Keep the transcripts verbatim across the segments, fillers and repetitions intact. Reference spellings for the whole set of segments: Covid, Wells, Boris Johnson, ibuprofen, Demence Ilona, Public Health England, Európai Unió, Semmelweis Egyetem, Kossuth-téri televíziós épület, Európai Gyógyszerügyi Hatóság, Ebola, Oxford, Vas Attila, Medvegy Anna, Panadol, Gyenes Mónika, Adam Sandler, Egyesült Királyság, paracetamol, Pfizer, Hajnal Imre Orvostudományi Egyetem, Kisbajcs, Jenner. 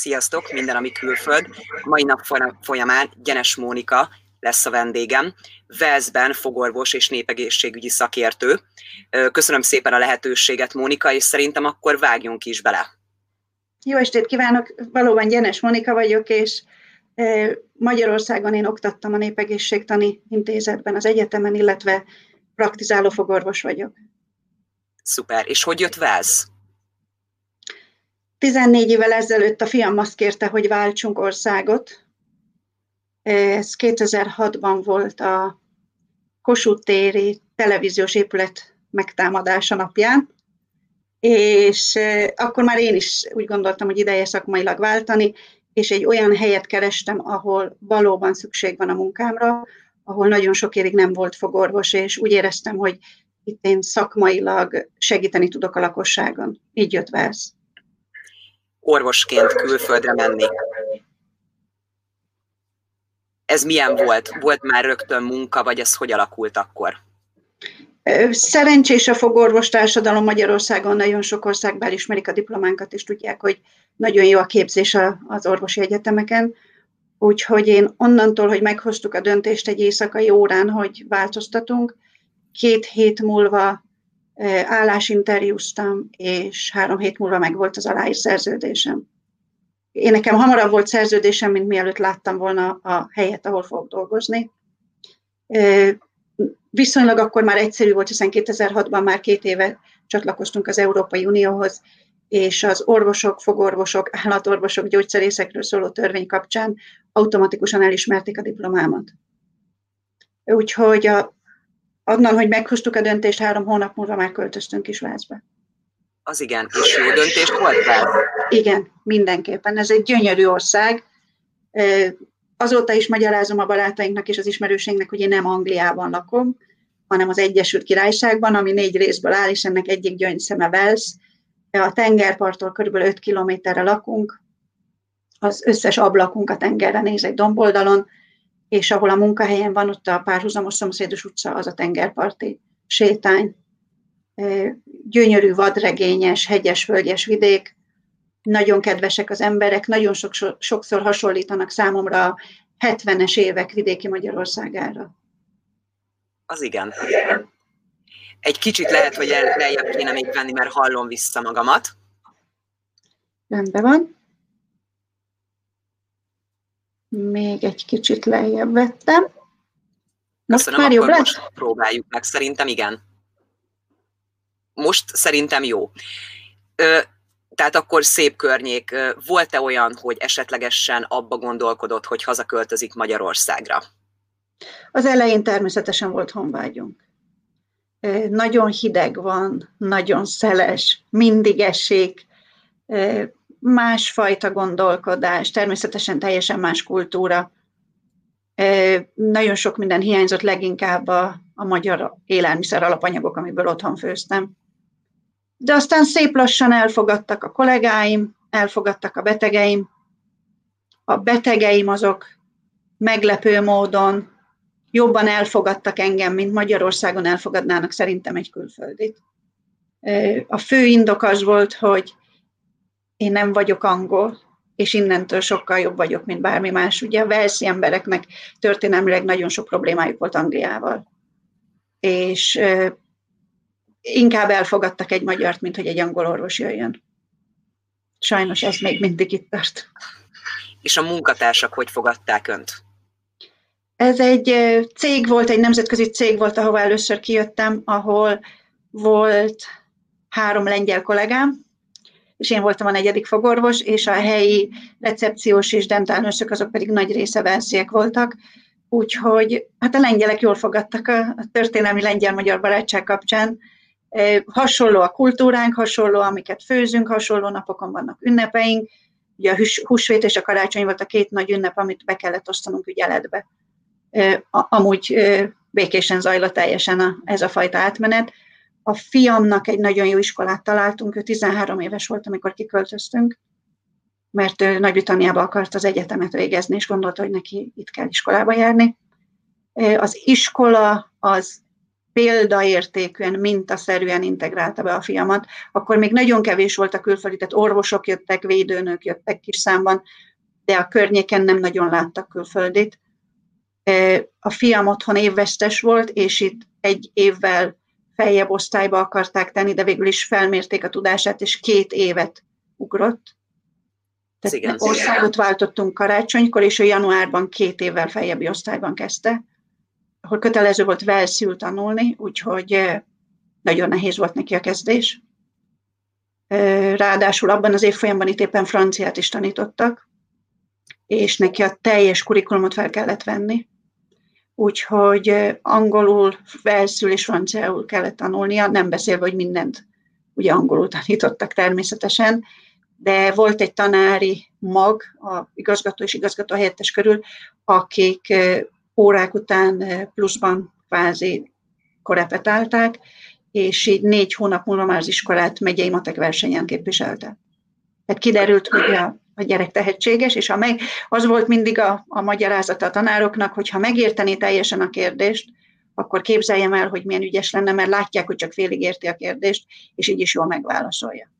Sziasztok, minden, ami külföld. Mai nap folyamán Gyenes Mónika lesz a vendégem. Wellsben fogorvos és népegészségügyi szakértő. Köszönöm szépen a lehetőséget, Mónika, és szerintem akkor vágjunk is bele. Jó estét kívánok! Valóban Gyenes Mónika vagyok, és Magyarországon én oktattam a Népegészségtani Intézetben, az egyetemen, illetve praktizáló fogorvos vagyok. Szuper! És hogy jött Wells? tizennégy évvel ezelőtt a fiam azt kérte, hogy váltsunk országot. Ez kétezer-hatban volt a Kossuth-téri televíziós épület megtámadása napján, és akkor már én is úgy gondoltam, hogy ideje szakmailag váltani, és egy olyan helyet kerestem, ahol valóban szükség van a munkámra, ahol nagyon sok évig nem volt fogorvos, és úgy éreztem, hogy itt én szakmailag segíteni tudok a lakosságon. Így jött Wells. Orvosként külföldre menni. Ez milyen volt? Volt már rögtön munka, vagy ez hogy alakult akkor? Szerencsés a fogorvostársadalom Magyarországon, nagyon sok országban ismerik a diplománkat, és tudják, hogy nagyon jó a képzés az orvosi egyetemeken. Úgyhogy én onnantól, hogy meghoztuk a döntést egy éjszakai órán, hogy változtatunk, két hét múlva állásinterjúztam, és három hét múlva meg volt az aláírt szerződésem. Én nekem hamarabb volt szerződésem, mint mielőtt láttam volna a helyet, ahol fogok dolgozni. Viszonylag akkor már egyszerű volt, hiszen kétezer-hatban már két éve csatlakoztunk az Európai Unióhoz, és az orvosok, fogorvosok, állatorvosok, gyógyszerészekről szóló törvény kapcsán automatikusan elismerték a diplomámat. Úgyhogy a Adnan, hogy meghoztuk a döntést, három hónap múlva már költöztünk is Wells-be. Az igen, és jó döntés volt Wells? Igen, mindenképpen. Ez egy gyönyörű ország. Azóta is magyarázom a barátainknak és az ismerőseinknek, hogy én nem Angliában lakom, hanem az Egyesült Királyságban, ami négy részből áll, és ennek egyik gyöngyszeme Wells. A tengerparttól kb. öt kilométerre lakunk. Az összes ablakunk a tengerre néz egy domboldalon, és ahol a munkahelyen van, ott a párhuzamos szomszédos utca, az a tengerparti sétány. Gyönyörű, vadregényes, hegyes, völgyes vidék, nagyon kedvesek az emberek, nagyon sokszor, sokszor hasonlítanak számomra a hetvenes évek vidéki Magyarországára. Az igen. Egy kicsit lehet, hogy el, lejjebb kéne még venni, mert hallom vissza magamat. Rendben van. Még egy kicsit lejjebb vettem. Most Köszönöm, már jobb lett? Most próbáljuk meg, szerintem igen. Most szerintem jó. Ö, tehát akkor szép környék. Volt-e olyan, hogy esetlegesen abba gondolkodott, hogy hazaköltözik Magyarországra? Az elején természetesen volt honvágyunk. Nagyon hideg van, nagyon szeles, mindig esik, másfajta gondolkodás, természetesen teljesen más kultúra. Nagyon sok minden hiányzott, leginkább a, a magyar élelmiszer alapanyagok, amiből otthon főztem. De aztán szép lassan elfogadtak a kollégáim, elfogadtak a betegeim. A betegeim azok meglepő módon jobban elfogadtak engem, mint Magyarországon elfogadnának szerintem egy külföldit. A fő indok az volt, hogy én nem vagyok angol, és innentől sokkal jobb vagyok, mint bármi más. Ugye a walesi embereknek történelmileg nagyon sok problémájuk volt Angliával. És euh, inkább elfogadtak egy magyart, mint hogy egy angol orvos jöjjön. Sajnos ez még mindig itt tart. És a munkatársak hogy fogadták önt? Ez egy cég volt, egy nemzetközi cég volt, ahova először kijöttem, ahol volt három lengyel kollégám, és én voltam a negyedik fogorvos, és a helyi recepciós és dentálnősök, azok pedig nagy része walesiek voltak, úgyhogy hát a lengyelek jól fogadtak a történelmi lengyel-magyar barátság kapcsán. Hasonló a kultúránk, hasonló, amiket főzünk, hasonló napokon vannak ünnepeink. Ugye a húsvét és a karácsony volt a két nagy ünnep, amit be kellett osztanunk ügyeletbe. Amúgy békésen zajlott teljesen ez a fajta átmenet. A fiamnak egy nagyon jó iskolát találtunk, ő tizenhárom éves volt, amikor kiköltöztünk, mert ő Nagy-Britanniába akart az egyetemet végezni, és gondolta, hogy neki itt kell iskolába járni. Az iskola az bé példaértékűen, mintaszerűen integrálta be a fiamat. Akkor még nagyon kevés volt a külföldi, tehát orvosok jöttek, védőnök jöttek kis számban, de a környéken nem nagyon láttak külföldit. A fiam otthon évvesztes volt, és itt egy évvel feljebb osztályba akarták tenni, de végül is felmérték a tudását, és két évet ugrott. Tehát igen, országot igen. váltottunk karácsonykor, és ő januárban két évvel feljebbi osztályban kezdte, ahol kötelező volt Wellsül tanulni, úgyhogy nagyon nehéz volt neki a kezdés. Ráadásul abban az évfolyamban itt éppen franciát is tanítottak, és neki a teljes kurikulumot fel kellett venni. Úgyhogy angolul, velszül és franciául kellett tanulnia, nem beszélve, hogy mindent ugye angolul tanítottak természetesen, de volt egy tanári mag, a igazgató és igazgató helyettes körül, akik órák után pluszban kvázi korepetálták, és így négy hónap múlva már az iskolát megyei matek versenyen képviselte. Tehát kiderült, hogy a a gyerek tehetséges, és ha meg, az volt mindig a, a magyarázata a tanároknak, hogy ha megértené teljesen a kérdést, akkor képzeljem el, hogy milyen ügyes lenne, mert látják, hogy csak félig érti a kérdést, és így is jól megválaszolja.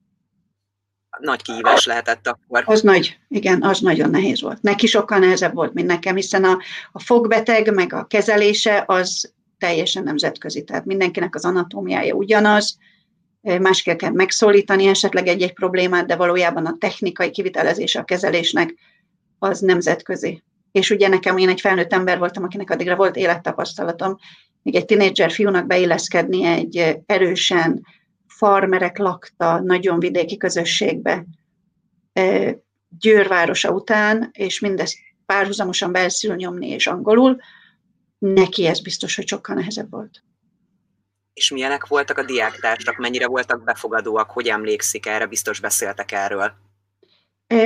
Nagy kihívás lehetett akkor. Az nagy, igen, az nagyon nehéz volt. Neki sokkal nehezebb volt, mint nekem, hiszen a, a fogbeteg, meg a kezelése, az teljesen nemzetközi, tehát mindenkinek az anatómiája ugyanaz, másképp kell megszólítani esetleg egy-egy problémát, de valójában a technikai kivitelezése a kezelésnek az nemzetközi. És ugye nekem, én egy felnőtt ember voltam, akinek addigra volt élettapasztalatom, még egy tinédzser fiúnak beilleszkedni egy erősen farmerek lakta, nagyon vidéki közösségbe Győr városa után, és mindezt párhuzamosan belszül nyomni és angolul, neki ez biztos, hogy sokkal nehezebb volt. És milyenek voltak a diáktársak? Mennyire voltak befogadóak? Hogy emlékszik erre? Biztos beszéltek erről.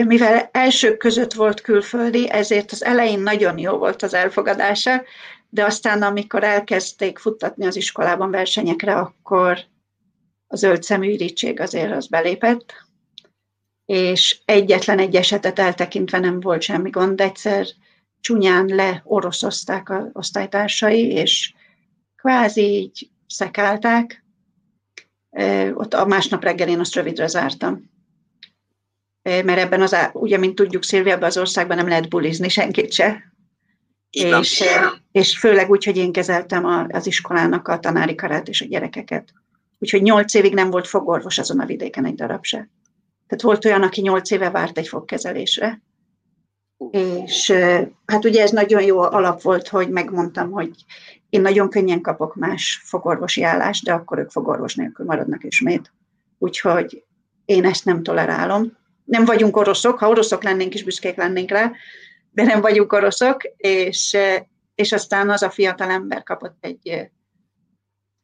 Mivel elsők között volt külföldi, ezért az elején nagyon jó volt az elfogadása, de aztán, amikor elkezdték futtatni az iskolában versenyekre, akkor a zöld szemű irítség azért az belépett, és egyetlen egy esetet eltekintve nem volt semmi gond, de egyszer csúnyán leoroszozták az osztálytársai, és kvázi így szekálták. Ott a másnap reggel én azt rövidre zártam. Mert ebben az, ugye, mint tudjuk, Szilviában az országban nem lehet bulizni senkit se. És, és főleg úgy, hogy én kezeltem az iskolának a tanári karát és a gyerekeket. Úgyhogy nyolc évig nem volt fogorvos azon a vidéken egy darab se. Tehát volt olyan, aki nyolc éve várt egy fogkezelésre. És hát ugye ez nagyon jó alap volt, hogy megmondtam, hogy én nagyon könnyen kapok más fogorvosi állást, de akkor ők fogorvos nélkül maradnak ismét. Úgyhogy én ezt nem tolerálom. Nem vagyunk oroszok, ha oroszok lennénk is büszkék lennénk rá, de nem vagyunk oroszok, és, és aztán az a fiatal ember kapott egy,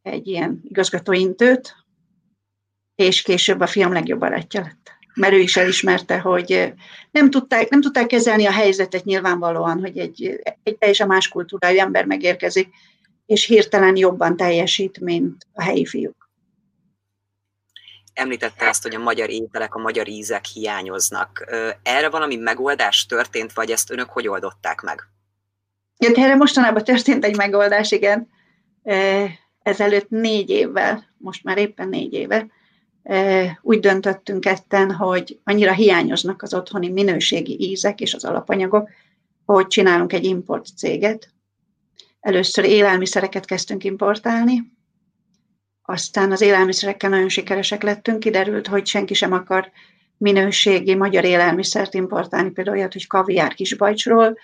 egy ilyen igazgatóintőt, és később a fiam legjobb barátja lett. Mert ő is elismerte, hogy nem tudták, nem tudták kezelni a helyzetet nyilvánvalóan, hogy egy, egy teljesen más kultúrájú ember megérkezik, és hirtelen jobban teljesít, mint a helyi fiúk. Említette azt, hogy a magyar ételek, a magyar ízek hiányoznak. Erre valami megoldás történt, vagy ezt önök hogy oldották meg? Ja, erre mostanában történt egy megoldás, igen. Ezelőtt négy évvel, most már éppen négy éve, úgy döntöttünk etten, hogy annyira hiányoznak az otthoni minőségi ízek és az alapanyagok, hogy csinálunk egy import céget. Először élelmiszereket kezdtünk importálni, aztán az élelmiszerekkel nagyon sikeresek lettünk, kiderült, hogy senki sem akar minőségi magyar élelmiszert importálni, például olyat, hogy kaviár Kisbajcsról,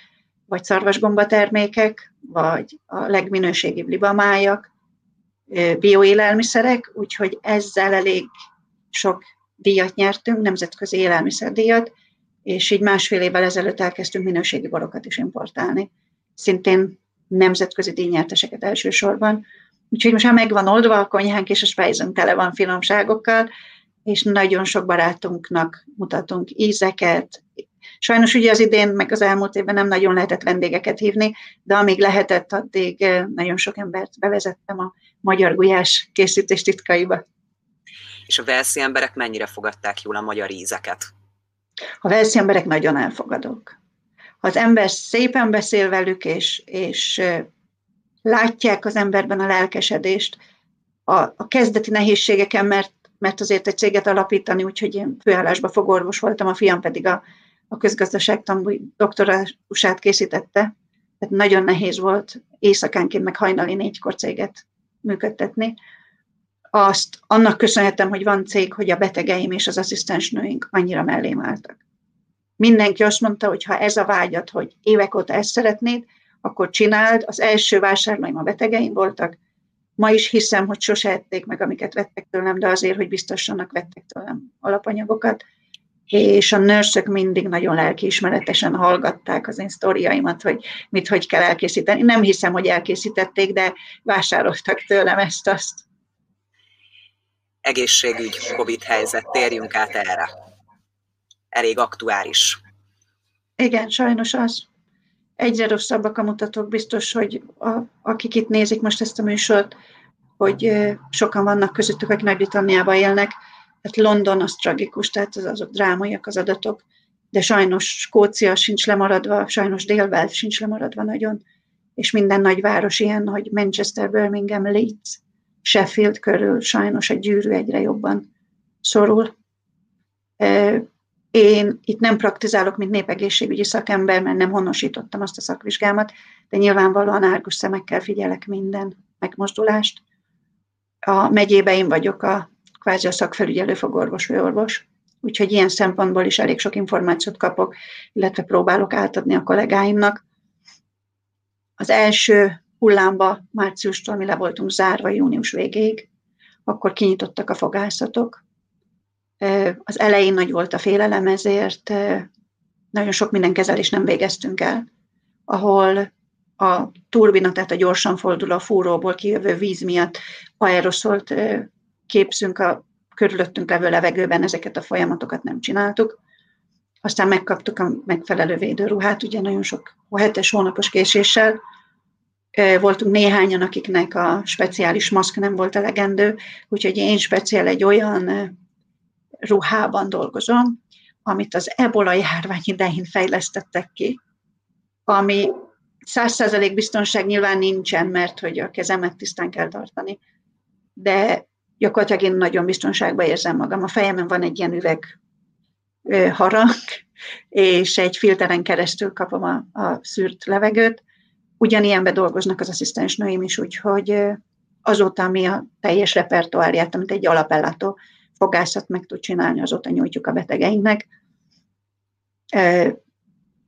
vagy szarvasgomba termékek, vagy a legminőségibb libamájak, bioélelmiszerek, úgyhogy ezzel elég sok díjat nyertünk, nemzetközi élelmiszerdíjat, és így másfél évvel ezelőtt elkezdtünk minőségi borokat is importálni. Szintén nemzetközi díjnyerteseket elsősorban. Úgyhogy most már megvan oldva a konyhánk, és a spájzunk tele van finomságokkal, és nagyon sok barátunknak mutatunk ízeket. Sajnos ugye az idén, meg az elmúlt évben nem nagyon lehetett vendégeket hívni, de amíg lehetett, addig nagyon sok embert bevezettem a magyar gulyás készítés titkaiba. És a velszi emberek mennyire fogadták jól a magyar ízeket? A velszi emberek nagyon elfogadók. Az ember szépen beszél velük, és, és látják az emberben a lelkesedést, a, a kezdeti nehézségeken, mert, mert azért egy céget alapítani, úgyhogy én főállásba fogorvos voltam, a fiam pedig a, a közgazdaságtan doktorusát készítette, tehát nagyon nehéz volt éjszakánként meg hajnali négykor céget működtetni. Azt annak köszönhetem, hogy van cég, hogy a betegeim és az asszisztensnőink annyira mellém álltak. Mindenki azt mondta, hogy ha ez a vágyad, hogy évek óta ezt szeretnéd, akkor csináld. Az első vásárlaim a betegeim voltak. Ma is hiszem, hogy sose ették meg, amiket vettek tőlem, de azért, hogy biztosanak vettek tőlem alapanyagokat. És a nőrszök mindig nagyon lelkiismeretesen hallgatták az én sztoriaimat, hogy mit, hogy kell elkészíteni. Nem hiszem, hogy elkészítették, de vásároltak tőlem ezt-azt. Egészségügy, Covid helyzet, térjünk át erre. Elég aktuális. Igen, sajnos az. Egyre rosszabbak a mutatók, biztos, hogy a, akik itt nézik most ezt a műsort, hogy sokan vannak közöttük, akik Nagy-Britanniában élnek. Hát London az tragikus, tehát az, azok drámaiak az adatok, de sajnos Skócia sincs lemaradva, sajnos Dél-Wales sincs lemaradva nagyon, és minden nagyváros ilyen, hogy Manchester, Birmingham, Leeds, Sheffield körül sajnos a gyűrű egyre jobban szorul. Én itt nem praktizálok, mint népegészségügyi szakember, mert nem honosítottam azt a szakvizsgámat, de nyilvánvalóan árgus szemekkel figyelek minden megmozdulást. A megyébe én vagyok a kvázi a szakfelügyelő fogorvos, főorvos, úgyhogy ilyen szempontból is elég sok információt kapok, illetve próbálok átadni a kollégáimnak. Az első hullámba márciustól mi le voltunk zárva június végéig, akkor kinyitottak a fogászatok. Az elején nagy volt a félelem, ezért nagyon sok minden kezelést nem végeztünk el, ahol a turbina, tehát a gyorsan forduló fúróból kijövő víz miatt aeroszolt képzünk a körülöttünk levő levegőben, ezeket a folyamatokat nem csináltuk. Aztán megkaptuk a megfelelő védőruhát, ugye nagyon sok hetes hónapos késéssel. Voltunk néhányan, akiknek a speciális maszk nem volt elegendő, úgyhogy én speciál egy olyan ruhában dolgozom, amit az ebola járvány idején fejlesztettek ki, ami száz százalék biztonság nyilván nincsen, mert hogy a kezemet tisztán kell tartani, de gyakorlatilag én nagyon biztonságban érzem magam. A fejemen van egy ilyen üveg harang, és egy filteren keresztül kapom a, a szűrt levegőt. Ugyanilyenben dolgoznak az asszisztensnőim is, úgyhogy azóta mi a teljes repertoárját, amit egy alapellátó fogászat meg tud csinálni, azóta nyújtjuk a betegeinknek.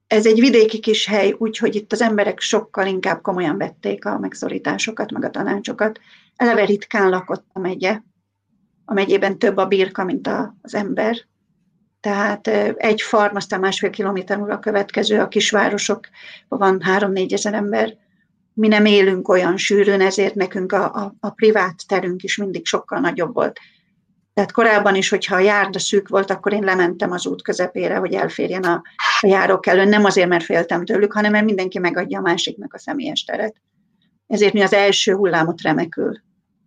Ez egy vidéki kis hely, úgyhogy itt az emberek sokkal inkább komolyan vették a megszorításokat, meg a tanácsokat. Eleve ritkán lakott a megye. A megyében több a birka, mint az ember. Tehát egy farm, aztán másfél kilométer múlva a következő, a kisvárosok van három-négy ezer ember. Mi nem élünk olyan sűrűn, ezért nekünk a, a, a privát terünk is mindig sokkal nagyobb volt. Tehát korábban is, hogyha a járda szűk volt, akkor én lementem az út közepére, hogy elférjen a, a járók elő. Nem azért, mert féltem tőlük, hanem mert mindenki megadja a másiknak a személyes teret. Ezért mi az első hullámot remekül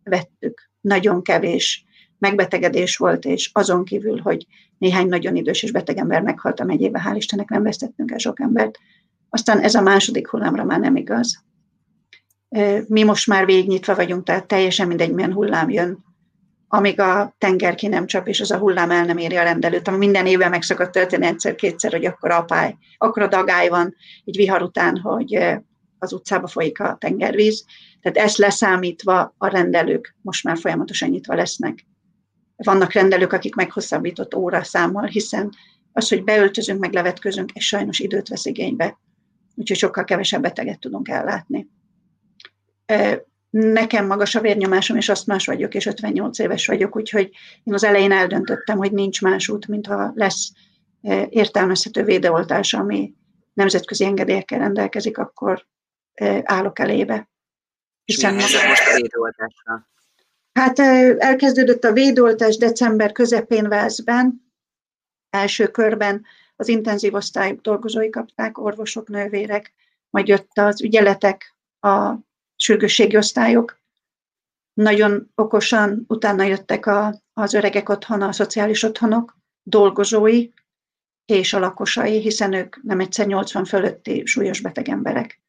vettük. Nagyon kevés megbetegedés volt, és azon kívül, hogy néhány nagyon idős és beteg ember meghalt a megyébe, hál' Istennek nem vesztettünk el sok embert. Aztán ez a második hullámra már nem igaz. Mi most már végignyitva vagyunk, tehát teljesen mindegy, milyen hullám jön, amíg a tenger ki nem csap, és az a hullám el nem éri a rendelőt, ami minden évben meg szokott történni egyszer-kétszer, hogy akkor apály, akkor a dagály van egy vihar után, hogy az utcába folyik a tengervíz. Tehát ezt leszámítva a rendelők most már folyamatosan nyitva lesznek. Vannak rendelők, akik meghosszabbított óraszámmal, hiszen az, hogy beöltözünk, meg levetközünk, és sajnos időt vesz igénybe. Úgyhogy sokkal kevesebb beteget tudunk ellátni. Nekem magas a vérnyomásom, és asztmás vagyok, és ötvennyolc éves vagyok, úgyhogy én az elején eldöntöttem, hogy nincs más út, mintha lesz értelmezhető védőoltás, ami nemzetközi engedélyekkel rendelkezik, akkor állok elébe. Hiszen most a védőoltásra? Hát elkezdődött a védőoltás december közepén Walesben, első körben az intenzív osztály dolgozói kapták, orvosok, nővérek, majd jött az ügyeletek, a sürgősségi osztályok. Nagyon okosan utána jöttek a, az öregek otthona, a szociális otthonok, dolgozói és a lakosai, hiszen ők nem egyszer nyolcvan fölötti súlyos beteg emberek.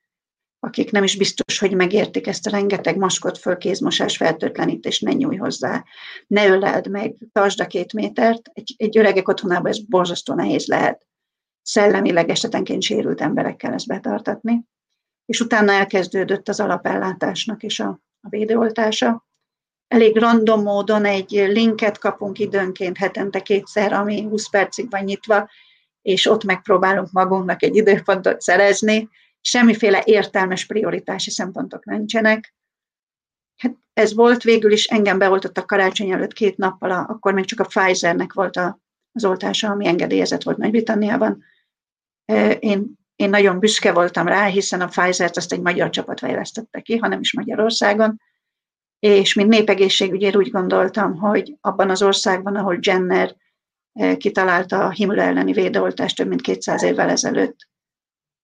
akik nem is biztos, hogy megértik ezt a rengeteg maszkot föl, kézmosás, fertőtlenítés, ne nyújj hozzá, ne öleld meg, tartsd a két métert. Egy, egy öregek otthonában ez borzasztó nehéz lehet. Szellemileg esetenként sérült emberekkel ezt betartatni. És utána elkezdődött az alapellátásnak is a, a védőoltása. Elég random módon egy linket kapunk időnként hetente kétszer, ami húsz percig van nyitva, és ott megpróbálunk magunknak egy időpontot szerezni. Semmiféle értelmes prioritási szempontok nincsenek. Hát ez volt, végül is engem beoltottak karácsony előtt két nappal, a, akkor még csak a Pfizernek volt a, az oltása, ami engedélyezett volt Nagy-Britanniában. Én, én nagyon büszke voltam rá, hiszen a Pfizert azt egy magyar csapat fejlesztette ki, hanem is Magyarországon. És mint népegészségügyér úgy gondoltam, hogy abban az országban, ahol Jenner kitalálta a himlő elleni védőoltást több mint kétszáz évvel ezelőtt,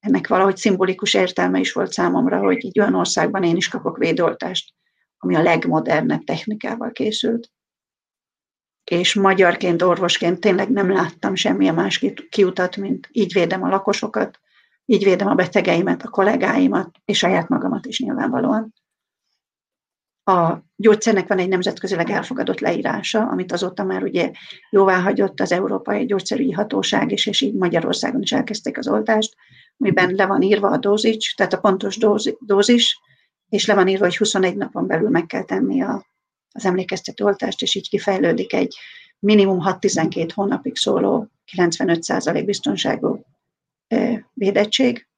ennek valahogy szimbolikus értelme is volt számomra, hogy egy olyan országban én is kapok védőoltást, ami a legmodernebb technikával készült. És magyarként, orvosként tényleg nem láttam semmilyen más kiutat, mint így védem a lakosokat, így védem a betegeimet, a kollégáimat, és saját magamat is nyilvánvalóan. A gyógyszernek van egy nemzetközileg elfogadott leírása, amit azóta már ugye jóvá hagyott az Európai Gyógyszerügyi Hatóság is, és így Magyarországon is elkezdték az oltást, amiben le van írva a dózis, tehát a pontos dózi, dózis, és le van írva, hogy huszonegy napon belül meg kell tenni a, az emlékeztető oltást, és így kifejlődik egy minimum hat-tizenkét hónapig szóló kilencvenöt százalék biztonságú eh, védettség.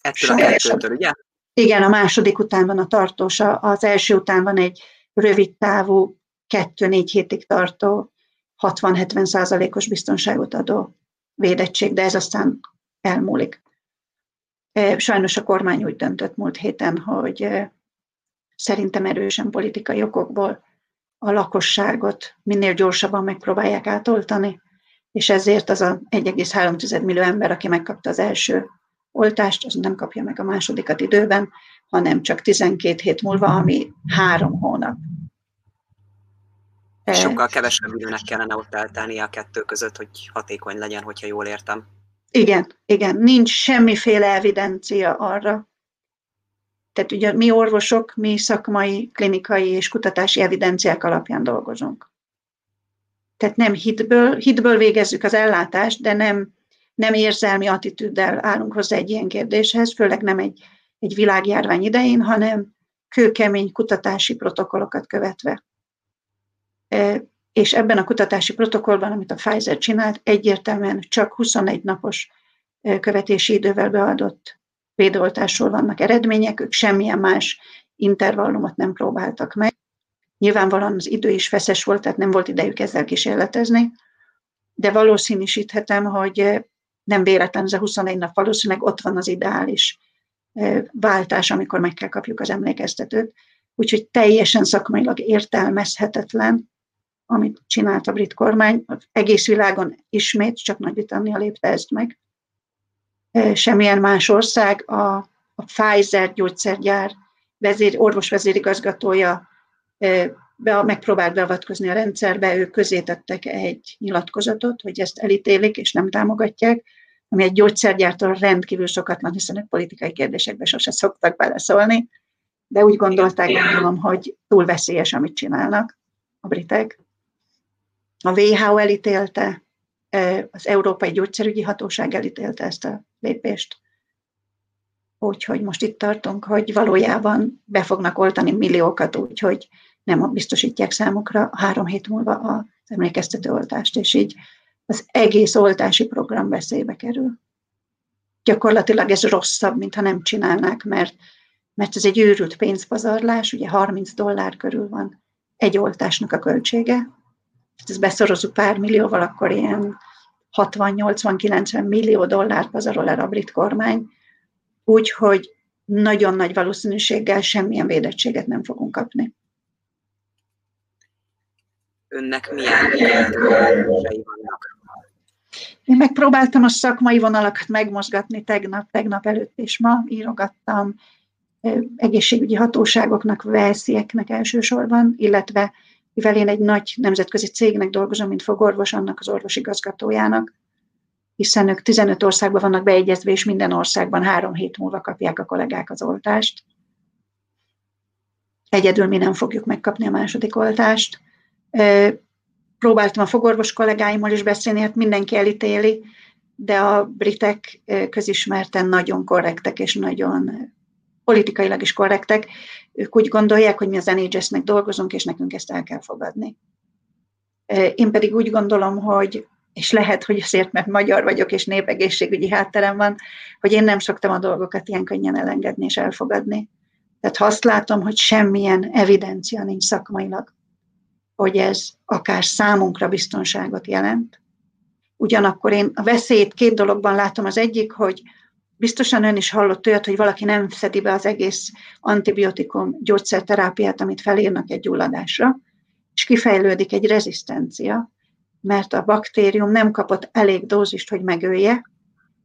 Ettől a kettőtől, ugye? Igen, a második után van a tartós, az első után van egy rövid távú, kettő-négy hétig tartó, hatvan-hetven százalékos biztonságot adó védettség, de ez aztán elmúlik. Sajnos a kormány úgy döntött múlt héten, hogy szerintem erősen politikai okokból a lakosságot minél gyorsabban megpróbálják átoltani, és ezért az a egy egész három millió ember, aki megkapta az első oltást, az nem kapja meg a másodikat időben, hanem csak tizenkét hét múlva, ami három hónap. Sokkal kevesebb időnek kellene ott eltelnie a kettő között, hogy hatékony legyen, hogyha jól értem. Igen, igen. Nincs semmiféle evidencia arra. Tehát ugye mi orvosok, mi szakmai, klinikai és kutatási evidenciák alapján dolgozunk. Tehát nem hitből, hitből végezzük az ellátást, de nem Nem érzelmi attitűddel állunk hozzá egy ilyen kérdéshez, főleg nem egy, egy világjárvány idején, hanem kőkemény kutatási protokollokat követve. És ebben a kutatási protokollban, amit a Pfizer csinált, egyértelműen csak huszonegy napos követési idővel beadott védőoltásról vannak eredmények, ők semmilyen más intervallumot nem próbáltak meg. Nyilvánvalóan az idő is feszes volt, tehát nem volt idejük ezzel kísérletezni, de valószínűsíthetem, hogy nem véletlen ez a huszonegy nap, valószínűleg ott van az ideális váltás, amikor meg kell kapjuk az emlékeztetőt. Úgyhogy teljesen szakmailag értelmezhetetlen, amit csinált a brit kormány. Az egész világon ismét csak Nagy-Britannia lépte ezt meg. Semmilyen más ország, a, a Pfizer gyógyszergyár vezér, orvosvezérigazgatója Be, megpróbált beavatkozni a rendszerbe, ők közé tettek egy nyilatkozatot, hogy ezt elítélik és nem támogatják, ami egy gyógyszergyártól rendkívül sokatlan, hiszen ők politikai kérdésekbe sose szoktak beleszólni, de úgy gondolták, gondolom, hogy túl veszélyes, amit csinálnak a britek. A dupla vé há ó elítélte, az Európai Gyógyszerügyi Hatóság elítélte ezt a lépést. Úgyhogy most itt tartunk, hogy valójában be fognak oltani milliókat, úgyhogy nem biztosítják számukra három hét múlva az emlékeztető oltást, és így az egész oltási program veszélybe kerül. Gyakorlatilag ez rosszabb, mintha nem csinálnák, mert, mert ez egy őrült pénzpazarlás, ugye harminc dollár körül van egy oltásnak a költsége. Ezt beszorozunk pár millióval, akkor ilyen hatvan-nyolcvan-kilencven millió dollárt pazarol el a brit kormány, úgyhogy nagyon nagy valószínűséggel semmilyen védettséget nem fogunk kapni. Önnek milyen kérdései vannak? Én megpróbáltam a szakmai vonalakat megmozgatni tegnap, tegnap előtt és ma írogattam egészségügyi hatóságoknak, Walesieknek elsősorban, illetve mivel én egy nagy nemzetközi cégnek dolgozom, mint fogorvos, annak az orvosigazgatójának, hiszen ők tizenöt országban vannak beegyezve, és minden országban három hét múlva kapják a kollégák az oltást. Egyedül mi nem fogjuk megkapni a második oltást. Próbáltam a fogorvos kollégáimmal is beszélni, hát mindenki elítéli, de a britek közismerten nagyon korrektek, és nagyon politikailag is korrektek. Ők úgy gondolják, hogy mi az en há es-nek dolgozunk, és nekünk ezt el kell fogadni. Én pedig úgy gondolom, hogy, és lehet, hogy azért, mert magyar vagyok, és népegészségügyi hátterem van, hogy én nem szoktam a dolgokat ilyen könnyen elengedni és elfogadni. Tehát ha azt látom, hogy semmilyen evidencia nincs szakmailag, hogy ez akár számunkra biztonságot jelent. Ugyanakkor én a veszélyt két dologban látom. Az egyik, hogy biztosan ön is hallott olyat, hogy valaki nem szedi be az egész antibiotikum gyógyszerterápiát, amit felírnak egy gyulladásra, és kifejlődik egy rezisztencia, mert a baktérium nem kapott elég dózist, hogy megölje.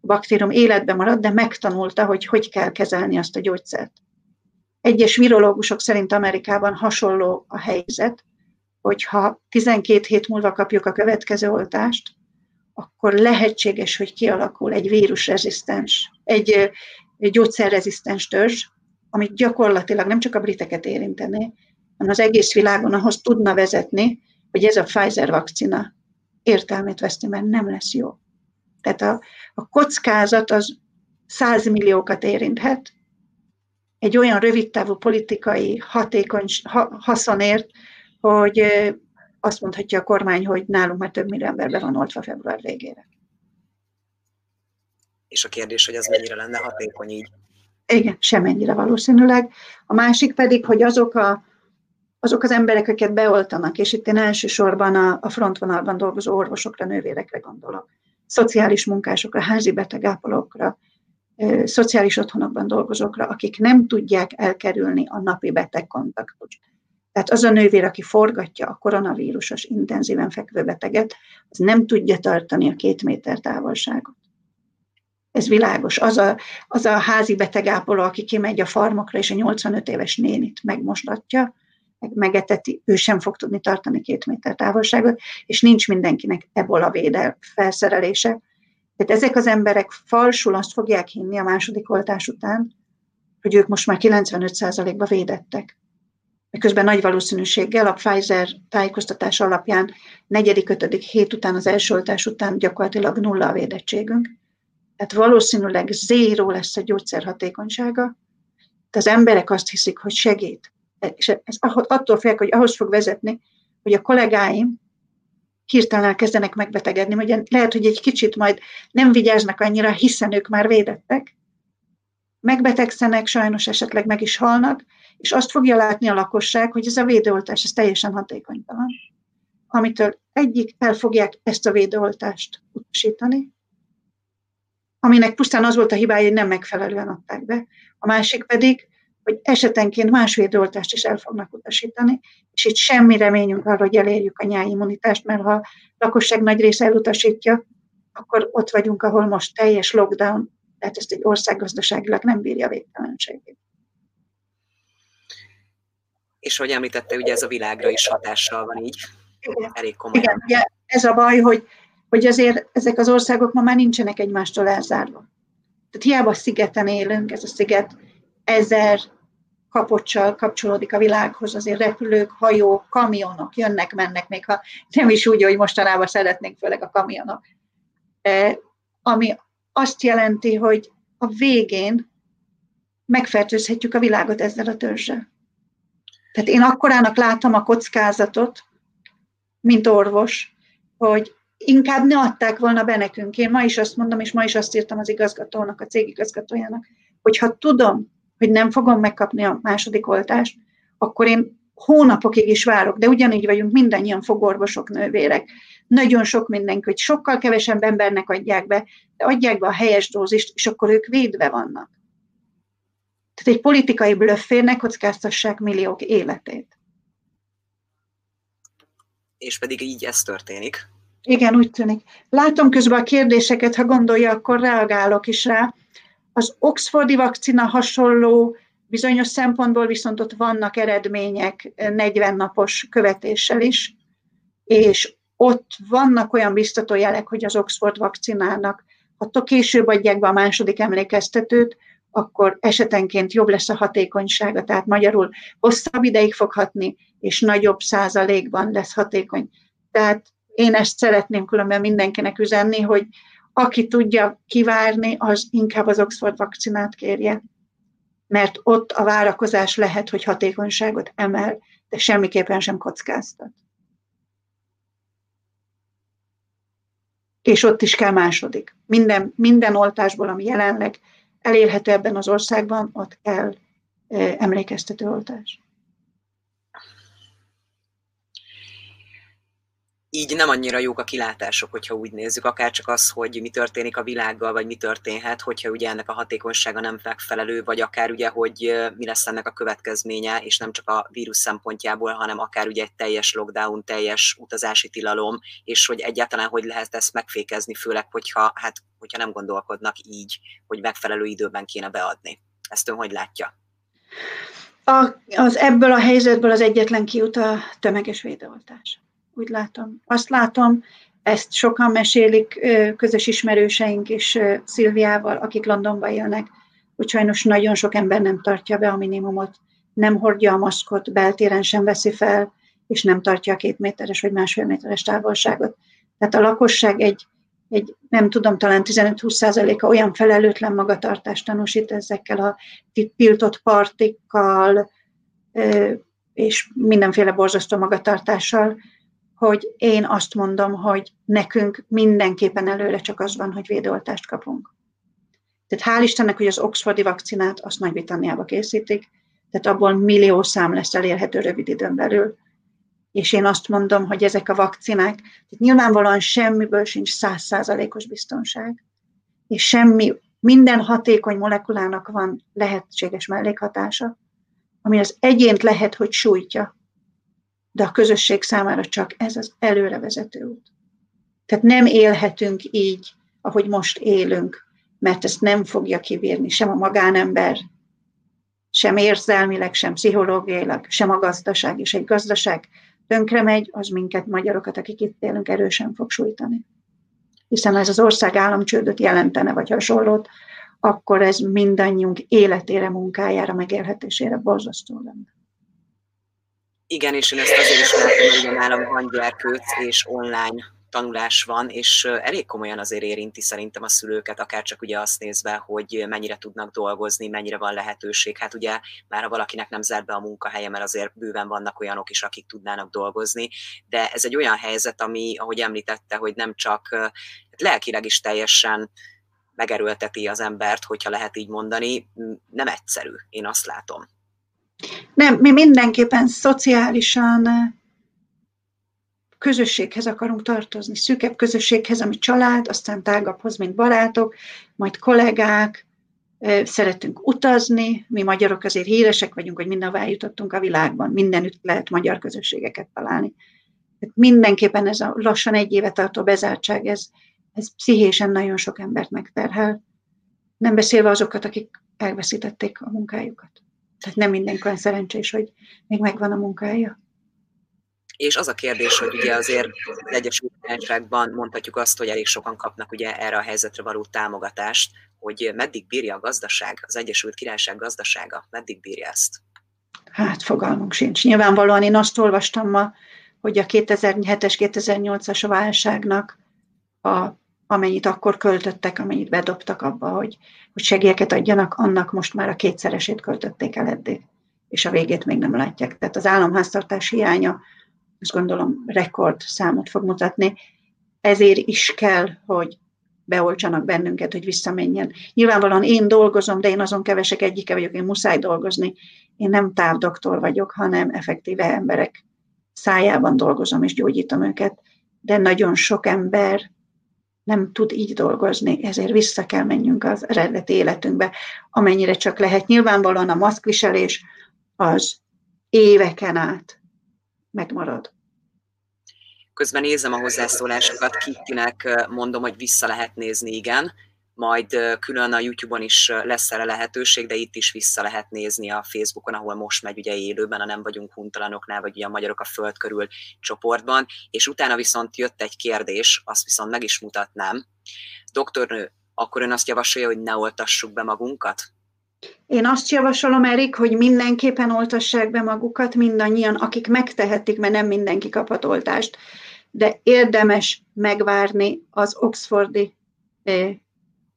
A baktérium életben marad, de megtanulta, hogy hogy kell kezelni azt a gyógyszert. Egyes virológusok szerint Amerikában hasonló a helyzet, hogyha tizenkét hét múlva kapjuk a következő oltást, akkor lehetséges, hogy kialakul egy vírusrezisztens, egy gyógyszerrezisztens törzs, amit gyakorlatilag nem csak a briteket érintené, hanem az egész világon ahhoz tudna vezetni, hogy ez a Pfizer vakcina értelmét veszi, mert nem lesz jó. Tehát a, a kockázat az százmilliókat érinthet, egy olyan rövidtávú politikai hatékony ha, haszonért, hogy azt mondhatja a kormány, hogy nálunk már több millió ember be van oltva február végére. És a kérdés, hogy az mennyire lenne hatékony így? Igen, semennyire valószínűleg. A másik pedig, hogy azok, a, azok az emberek, akiket beoltanak, és itt én elsősorban a, a frontvonalban dolgozó orvosokra, nővérekre gondolok, szociális munkásokra, házi betegápolókra, szociális otthonokban dolgozókra, akik nem tudják elkerülni a napi beteg kontaktust. Tehát az a nővér, aki forgatja a koronavírusos intenzíven fekvő beteget, az nem tudja tartani a két méter távolságot. Ez világos. Az a, az a házi betegápoló, aki kimegy a farmokra, és a nyolcvanöt éves nénit megmosdatja, meg megeteti, ő sem fog tudni tartani két méter távolságot, és nincs mindenkinek ebola védel felszerelése. Tehát ezek az emberek falsul azt fogják hinni a második oltás után, hogy ők most már kilencvenöt százalékba védettek. Miközben nagy valószínűséggel a Pfizer tájékoztatás alapján negyedik-ötödik hét után, az első oltás után gyakorlatilag nulla a védettségünk. Tehát valószínűleg zéró lesz a gyógyszer hatékonysága, de az emberek azt hiszik, hogy segít. És ez attól félek, hogy ahhoz fog vezetni, hogy a kollégáim hirtelen elkezdenek megbetegedni, hogy lehet, hogy egy kicsit majd nem vigyáznak annyira, hiszen ők már védettek. Megbetegszenek, sajnos esetleg meg is halnak, és azt fogja látni a lakosság, hogy ez a védőoltás, ez teljesen hatékonytalan, amitől egyik el fogják ezt a védőoltást utasítani, aminek pusztán az volt a hibája, hogy nem megfelelően adták be, a másik pedig, hogy esetenként más védőoltást is el fognak utasítani, és itt semmi reményünk arra, hogy elérjük a nyájimmunitást, mert ha a lakosság nagy része elutasítja, akkor ott vagyunk, ahol most teljes lockdown, tehát ezt egy ország gazdaságilag nem bírja végtelenségét. És hogy említette, ugye ez a világra is hatással van így. Igen. Elég komolyan. Igen, ugye ez a baj, hogy, hogy azért ezek az országok ma már nincsenek egymástól elzárva. Tehát hiába szigeten élünk, ez a sziget ezer kapocsal kapcsolódik a világhoz, azért repülők, hajók, kamionok jönnek, mennek, még ha nem is úgy, hogy mostanában szeretnénk, főleg a kamionok. E, ami azt jelenti, hogy a végén megfertőzhetjük a világot ezzel a törzsel. Tehát én akkorának látom a kockázatot, mint orvos, hogy inkább ne adták volna be nekünk. Én ma is azt mondom, és ma is azt írtam az igazgatónak, a cég igazgatójának, hogy ha tudom, hogy nem fogom megkapni a második oltást, akkor én hónapokig is várok, de ugyanígy vagyunk mindannyian fogorvosok, nővérek. Nagyon sok mindenki, hogy sokkal kevesebb embernek adják be, de adják be a helyes dózist, és akkor ők védve vannak. Tehát egy politikai blöffért ne kockáztassák milliók életét. És pedig így ez történik. Igen, úgy tűnik. Látom közben a kérdéseket, ha gondolja, akkor reagálok is rá. Az oxfordi vakcina hasonló, bizonyos szempontból viszont ott vannak eredmények negyven napos követéssel is, és Ott vannak olyan biztató jelek, hogy az Oxford vakcinának, ha később adják be a második emlékeztetőt, akkor esetenként jobb lesz a hatékonysága, tehát magyarul hosszabb ideig fog hatni, és nagyobb százalékban lesz hatékony. Tehát én ezt szeretném különben mindenkinek üzenni, hogy aki tudja kivárni, az inkább az Oxford vakcinát kérje. Mert ott a várakozás lehet, hogy hatékonyságot emel, de semmiképpen sem kockáztat. És ott is kell második. Minden, minden oltásból, ami jelenleg elérhető ebben az országban, ott kell emlékeztető oltás. Így nem annyira jók a kilátások, hogyha úgy nézzük, akár csak az, hogy mi történik a világgal, vagy mi történhet, hogyha ugye ennek a hatékonysága nem megfelelő, vagy akár ugye, hogy mi lesz ennek a következménye, és nem csak a vírus szempontjából, hanem akár ugye egy teljes lockdown, teljes utazási tilalom, és hogy egyáltalán hogy lehet ezt megfékezni, főleg, hogyha, hát, hogyha nem gondolkodnak így, hogy megfelelő időben kéne beadni. Ezt ön hogy látja? A, az ebből a helyzetből az egyetlen kiút a tömeges védőoltás. Úgy látom. Azt látom, ezt sokan mesélik közös ismerőseink is Szilviával, akik Londonban élnek, hogy sajnos nagyon sok ember nem tartja be a minimumot, nem hordja a maszkot, beltéren sem veszi fel, és nem tartja a két méteres vagy másfél méteres távolságot. Tehát a lakosság egy, egy nem tudom, talán tizenöt-húsz százaléka olyan felelőtlen magatartást tanúsít ezekkel a tiltott partikkal, és mindenféle borzasztó magatartással, hogy én azt mondom, hogy nekünk mindenképpen előre csak az van, hogy védőoltást kapunk. Tehát hál' Istennek, hogy az oxfordi vakcinát azt Nagy-Britanniába készítik, tehát abból millió szám lesz elérhető rövid időn belül. És én azt mondom, hogy ezek a vakcinák, tehát nyilvánvalóan semmiből sincs száz százalékos biztonság, és semmi, minden hatékony molekulának van lehetséges mellékhatása, ami az egyént lehet, hogy sújtja, de a közösség számára csak ez az előrevezető út. Tehát nem élhetünk így, ahogy most élünk, mert ezt nem fogja kibírni sem a magánember, sem érzelmileg, sem pszichológiailag, sem a gazdaság. És egy gazdaság tönkre megy, az minket, magyarokat, akik itt élünk, erősen fog sújtani. Hiszen ha ez az ország államcsődöt jelentene, vagy hasonlót, akkor ez mindannyiunk életére, munkájára, megélhetésére borzasztó lenne. Igen, és én ezt azért is látom, hogy ugye nálam van gyerkőc, és online tanulás van, és elég komolyan azért érinti szerintem a szülőket, akár csak ugye azt nézve, hogy mennyire tudnak dolgozni, mennyire van lehetőség. Hát ugye már ha valakinek nem zárt be a munkahelye, mert azért bőven vannak olyanok is, akik tudnának dolgozni, de ez egy olyan helyzet, ami, ahogy említette, hogy nem csak lelkileg is teljesen megerőlteti az embert, hogyha lehet így mondani, nem egyszerű, én azt látom. Nem, mi mindenképpen szociálisan közösséghez akarunk tartozni, szűkebb közösséghez, ami család, aztán tágabbhoz, mint barátok, majd kollégák, szeretünk utazni, mi magyarok azért híresek vagyunk, hogy mindenhová jutottunk a világban, mindenütt lehet magyar közösségeket találni. Mindenképpen ez a lassan egy éve tartó bezártság, ez, ez pszichésen nagyon sok embert megterhel, nem beszélve azokat, akik elveszítették a munkájukat. Tehát nem mindenki olyan szerencsés, hogy még megvan a munkája. És az a kérdés, hogy ugye azért az Egyesült Királyságban mondhatjuk azt, hogy elég sokan kapnak ugye erre a helyzetre való támogatást, hogy meddig bírja a gazdaság, az Egyesült Királyság gazdasága, meddig bírja ezt? Hát fogalmunk sincs. Nyilvánvalóan én azt olvastam ma, hogy a kétezer-hetes, kétezer-nyolcas válságnak a amennyit akkor költöttek, amennyit bedobtak abba, hogy, hogy segélyeket adjanak, annak most már a kétszeresét költötték el eddig, és a végét még nem látják. Tehát az államháztartás hiánya, azt gondolom, rekord számot fog mutatni. Ezért is kell, hogy beoltsanak bennünket, hogy visszamenjen. Nyilvánvalóan én dolgozom, de én azon kevesek egyike vagyok, én muszáj dolgozni. Én nem távdoktor vagyok, hanem effektíve emberek szájában dolgozom, és gyógyítom őket. De nagyon sok ember nem tud így dolgozni, ezért vissza kell menjünk az eredeti életünkbe, amennyire csak lehet. Nyilvánvalóan a maszkviselés az éveken át megmarad. Közben nézem a hozzászólásokat, kikinek mondom, hogy vissza lehet nézni, igen. majd külön a YouTube-on is lesz erre lehetőség, de itt is vissza lehet nézni a Facebookon, ahol most megy ugye élőben, a Nem vagyunk huntalanoknál, vagy ugye a Magyarok a Föld körül csoportban, és utána viszont jött egy kérdés, azt viszont meg is mutatnám. Doktornő, akkor ön azt javasolja, hogy ne oltassuk be magunkat? Én azt javasolom, Erik, hogy mindenképpen oltassák be magukat mindannyian, akik megtehetik, mert nem mindenki kaphat oltást, de érdemes megvárni az oxfordi eh,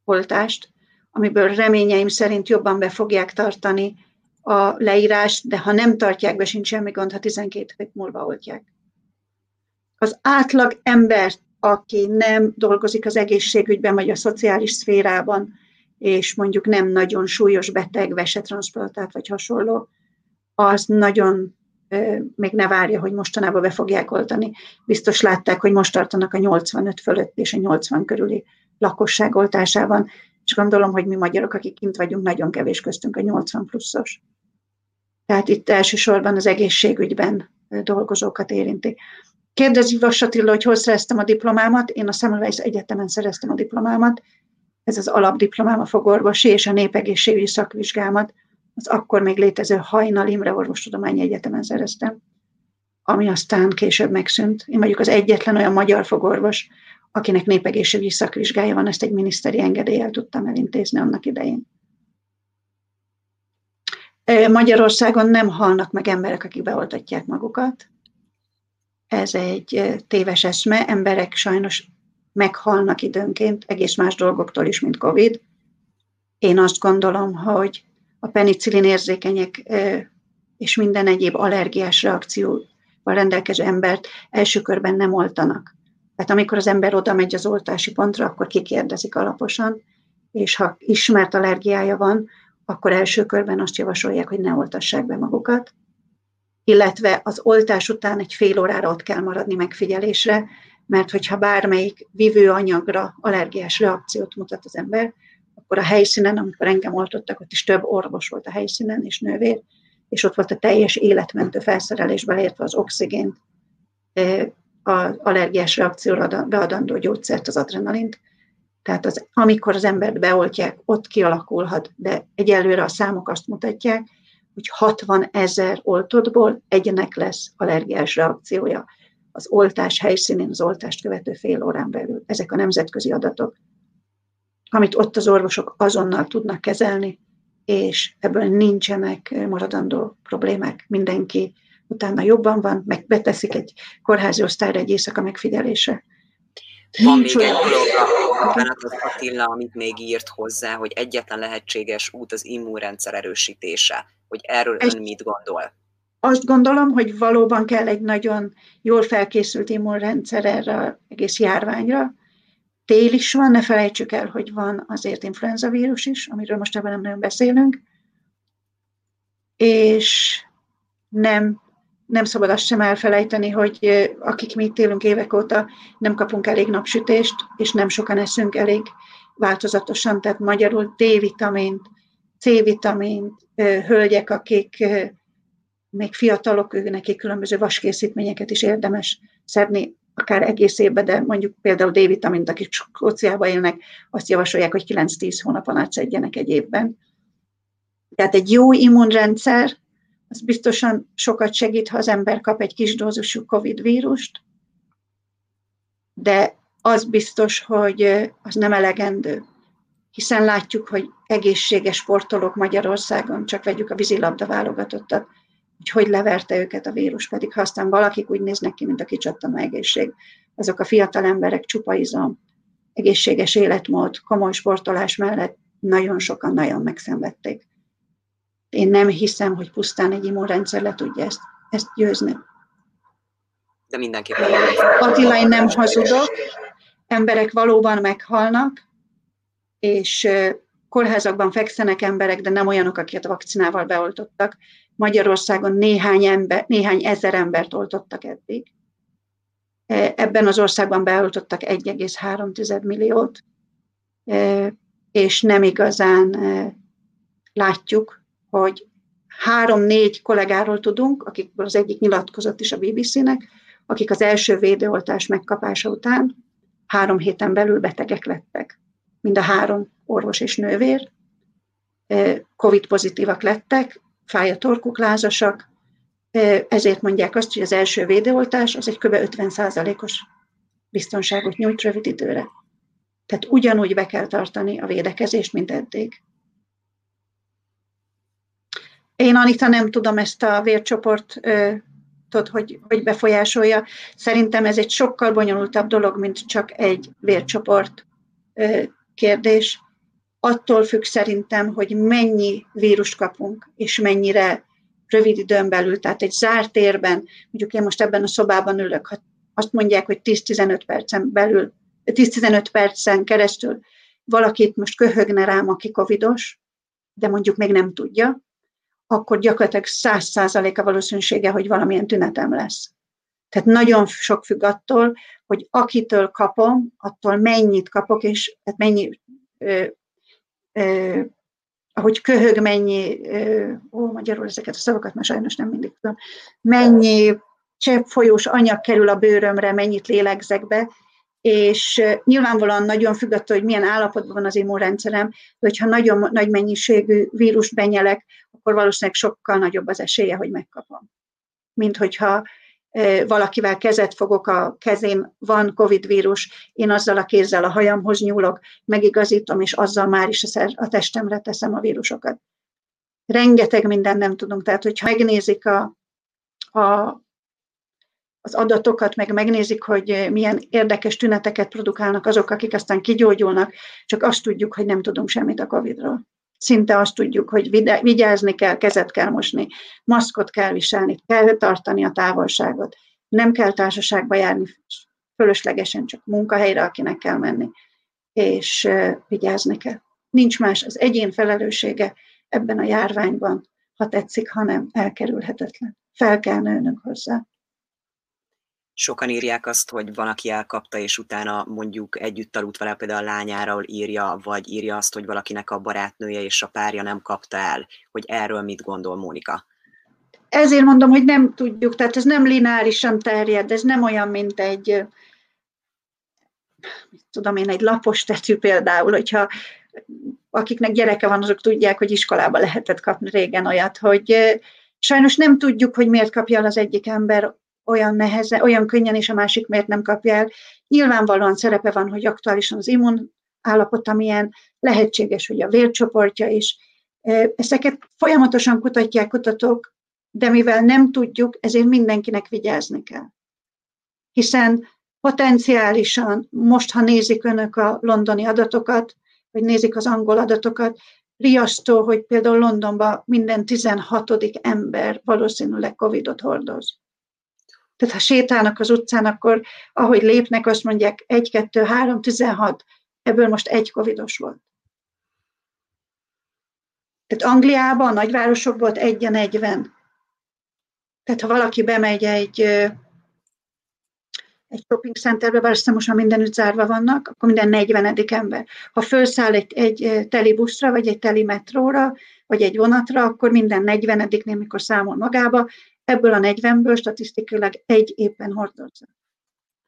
oltást, amiből reményeim szerint jobban be fogják tartani a leírást, de ha nem tartják be, sincs semmi gond, ha tizenkét hét múlva oltják. Az átlag embert, aki nem dolgozik az egészségügyben, vagy a szociális szférában, és mondjuk nem nagyon súlyos beteg, vesetranszplantát vagy hasonló, az nagyon euh, még ne várja, hogy mostanában be fogják oltani. Biztos látták, hogy most tartanak a nyolcvanöt fölött és a nyolcvan körüli lakosság oltásában, és gondolom, hogy mi magyarok, akik kint vagyunk, nagyon kevés köztünk a nyolcvan pluszos. Tehát itt elsősorban az egészségügyben dolgozókat érinti. Kérdezi Vas Attila, hogy hol szereztem a diplomámat. Én a Semmelweis Egyetemen szereztem a diplomámat. Ez az alapdiplomám, a fogorvosi, és a népegészségügyi szakvizsgámat az akkor még létező Hajnal Imre Orvostudományi Egyetemen szereztem, ami aztán később megszűnt. Én vagyok az egyetlen olyan magyar fogorvos, akinek népegészségügyi szakvizsgája van, ezt egy miniszteri engedéllyel tudtam elintézni annak idején. Magyarországon nem halnak meg emberek, akik beoltatják magukat. Ez egy téves eszme, emberek sajnos meghalnak időnként, egész más dolgoktól is, mint Covid. Én azt gondolom, hogy a penicillin érzékenyek és minden egyéb allergiás reakcióval rendelkező embert első körben nem oltanak. Tehát amikor az ember oda megy az oltási pontra, akkor kikérdezik alaposan, és ha ismert allergiája van, akkor első körben azt javasolják, hogy ne oltassák be magukat. Illetve az oltás után egy fél órára ott kell maradni megfigyelésre, mert hogyha bármelyik vívőanyagra allergiás reakciót mutat az ember, akkor a helyszínen, amikor engem oltottak, ott is több orvos volt a helyszínen, és nővér, és ott volt a teljes életmentő felszerelés, beleértve az oxigént, az allergiás reakcióra beadandó gyógyszert, az adrenalint. Tehát az, amikor az embert beoltják, ott kialakulhat, de egyelőre a számok azt mutatják, hogy hatvanezer oltottból egynek lesz allergiás reakciója az oltás helyszínén, az oltást követő fél órán belül. Ezek a nemzetközi adatok, amit ott az orvosok azonnal tudnak kezelni, és ebből nincsenek maradandó problémák. Mindenki utána jobban van, meg beteszik egy kórházi osztályra egy éjszaka megfigyelésre. Van még egy dolog, Attila, amit még írt hozzá, hogy egyetlen lehetséges út az immunrendszer erősítése. Hogy erről ön mit gondol? Azt gondolom, hogy valóban kell egy nagyon jól felkészült immunrendszer erre az egész járványra. Tél is van, ne felejtsük el, hogy van azért influenzavírus is, amiről most ebben nem nagyon beszélünk. És nem, nem szabad azt sem elfelejteni, hogy akik mi itt élünk évek óta, nem kapunk elég napsütést, és nem sokan eszünk elég változatosan, tehát magyarul D-vitamint, C-vitamint, hölgyek, akik még fiatalok, ő nekik különböző vaskészítményeket is érdemes szedni, akár egész évben, de mondjuk például D-vitamint, akik Skóciában élnek, azt javasolják, hogy kilenc-tíz hónapon át szedjenek egy évben. Tehát egy jó immunrendszer, az biztosan sokat segít, ha az ember kap egy kis dózusú Covid vírust, de az biztos, hogy az nem elegendő. Hiszen látjuk, hogy egészséges sportolók Magyarországon, csak vegyük a vízilabda válogatottat, hogy hogy leverte őket a vírus, pedig ha aztán valakik úgy néznek ki, mint a kicsattana egészség. Azok a fiatal emberek csupa izom, egészséges életmód, komoly sportolás mellett nagyon sokan nagyon megszenvedték. Én nem hiszem, hogy pusztán egy immunrendszer le tudja ezt, ezt győzni. De mindenképpen. Attila, én nem hazudok, emberek valóban meghalnak, és kórházakban fekszenek emberek, de nem olyanok, akiket a vakcinával beoltottak. Magyarországon néhány, ember, néhány ezer embert oltottak eddig. Ebben az országban beoltottak egy egész három milliót, és nem igazán látjuk, hogy három-négy kollégáról tudunk, akikből az egyik nyilatkozott is a bé bé cének, akik az első védőoltás megkapása után három héten belül betegek lettek. mind a három orvos és nővér Covid pozitívak lettek, fáj a torkuk, lázasak, ezért mondják azt, hogy az első védőoltás az egy kb. ötven százalékos biztonságot nyújt rövid időre. Tehát ugyanúgy be kell tartani a védekezést, mint eddig. Én, Anita, nem tudom ezt a vércsoportot, hogy, hogy befolyásolja. Szerintem ez egy sokkal bonyolultabb dolog, mint csak egy vércsoport kérdés. Attól függ szerintem, hogy mennyi vírust kapunk, és mennyire rövid időn belül, tehát egy zárt térben, mondjuk én most ebben a szobában ülök, ha azt mondják, hogy tíz-tizenöt percen belül, tíz-tizenöt percen keresztül valakit most köhögne rám, aki covidos, de mondjuk még nem tudja, akkor gyakorlatilag száz százalék a valószínűsége, hogy valamilyen tünetem lesz. Tehát nagyon sok függ attól, hogy akitől kapom, attól mennyit kapok, és hát mennyi, ö, ö, ahogy köhög, mennyi, ö, ó, magyarul ezeket a szavakat már sajnos nem mindig tudom, mennyi cseppfolyós anyag kerül a bőrömre, mennyit lélegzek be, és nyilvánvalóan nagyon függ attól, hogy milyen állapotban van az immunrendszerem, hogyha nagyon nagy mennyiségű vírust benyelek, akkor valószínűleg sokkal nagyobb az esélye, hogy megkapom. Mint hogyha valakivel kezet fogok, a kezén van Covid vírus, én azzal a kézzel a hajamhoz nyúlok, megigazítom, és azzal már is a testemre teszem a vírusokat. Rengeteg mindent nem tudunk, tehát hogyha megnézik a, a az adatokat, meg megnézik, hogy milyen érdekes tüneteket produkálnak azok, akik aztán kigyógyulnak, csak azt tudjuk, hogy nem tudunk semmit a Covidról. Szinte azt tudjuk, hogy vigyázni kell, kezet kell mosni, maszkot kell viselni, kell tartani a távolságot, nem kell társaságba járni, fölöslegesen csak munkahelyre, akinek kell menni, és vigyázni kell. Nincs más, az egyén felelőssége ebben a járványban, ha tetszik, hanem elkerülhetetlen. Fel kell nőnünk hozzá. Sokan írják azt, hogy van, aki elkapta, és utána mondjuk együtt aludt vele, például a lányáról írja, vagy írja azt, hogy valakinek a barátnője és a párja nem kapta el. Hogy erről mit gondol Mónika? Ezért mondom, hogy nem tudjuk, tehát ez nem lineárisan terjed, ez nem olyan, mint egy, tudom én, egy lapos tetű például, hogyha akiknek gyereke van, azok tudják, hogy iskolába lehetett kapni régen olyat, hogy sajnos nem tudjuk, hogy miért kapja el az egyik ember olyan nehezen, olyan könnyen, és a másik miért nem kapja el. Nyilvánvalóan szerepe van, hogy aktuálisan az immun állapota milyen, lehetséges, hogy a vércsoportja is. Ezeket folyamatosan kutatják kutatók, de mivel nem tudjuk, ezért mindenkinek vigyázni kell. Hiszen potenciálisan, most ha nézik önök a londoni adatokat, vagy nézik az angol adatokat, riasztó, hogy például Londonban minden tizenhatodik ember valószínűleg covidot hordoz. Tehát ha sétálnak az utcán, akkor ahogy lépnek, azt mondják egy, kettő, három, tizenhat, ebből most egy covidos volt. Tehát Angliában, a nagyvárosok volt egy a negyven. Tehát ha valaki bemegy egy, egy shopping centerbe, bár aztán most már mindenütt zárva vannak, akkor minden negyvenedik ember. Ha felszáll egy, egy teli buszra, vagy egy teli metróra, vagy egy vonatra, akkor minden negyvenediknél, mikor számol magába, ebből a negyvenből statisztikailag egy éppen hordozza.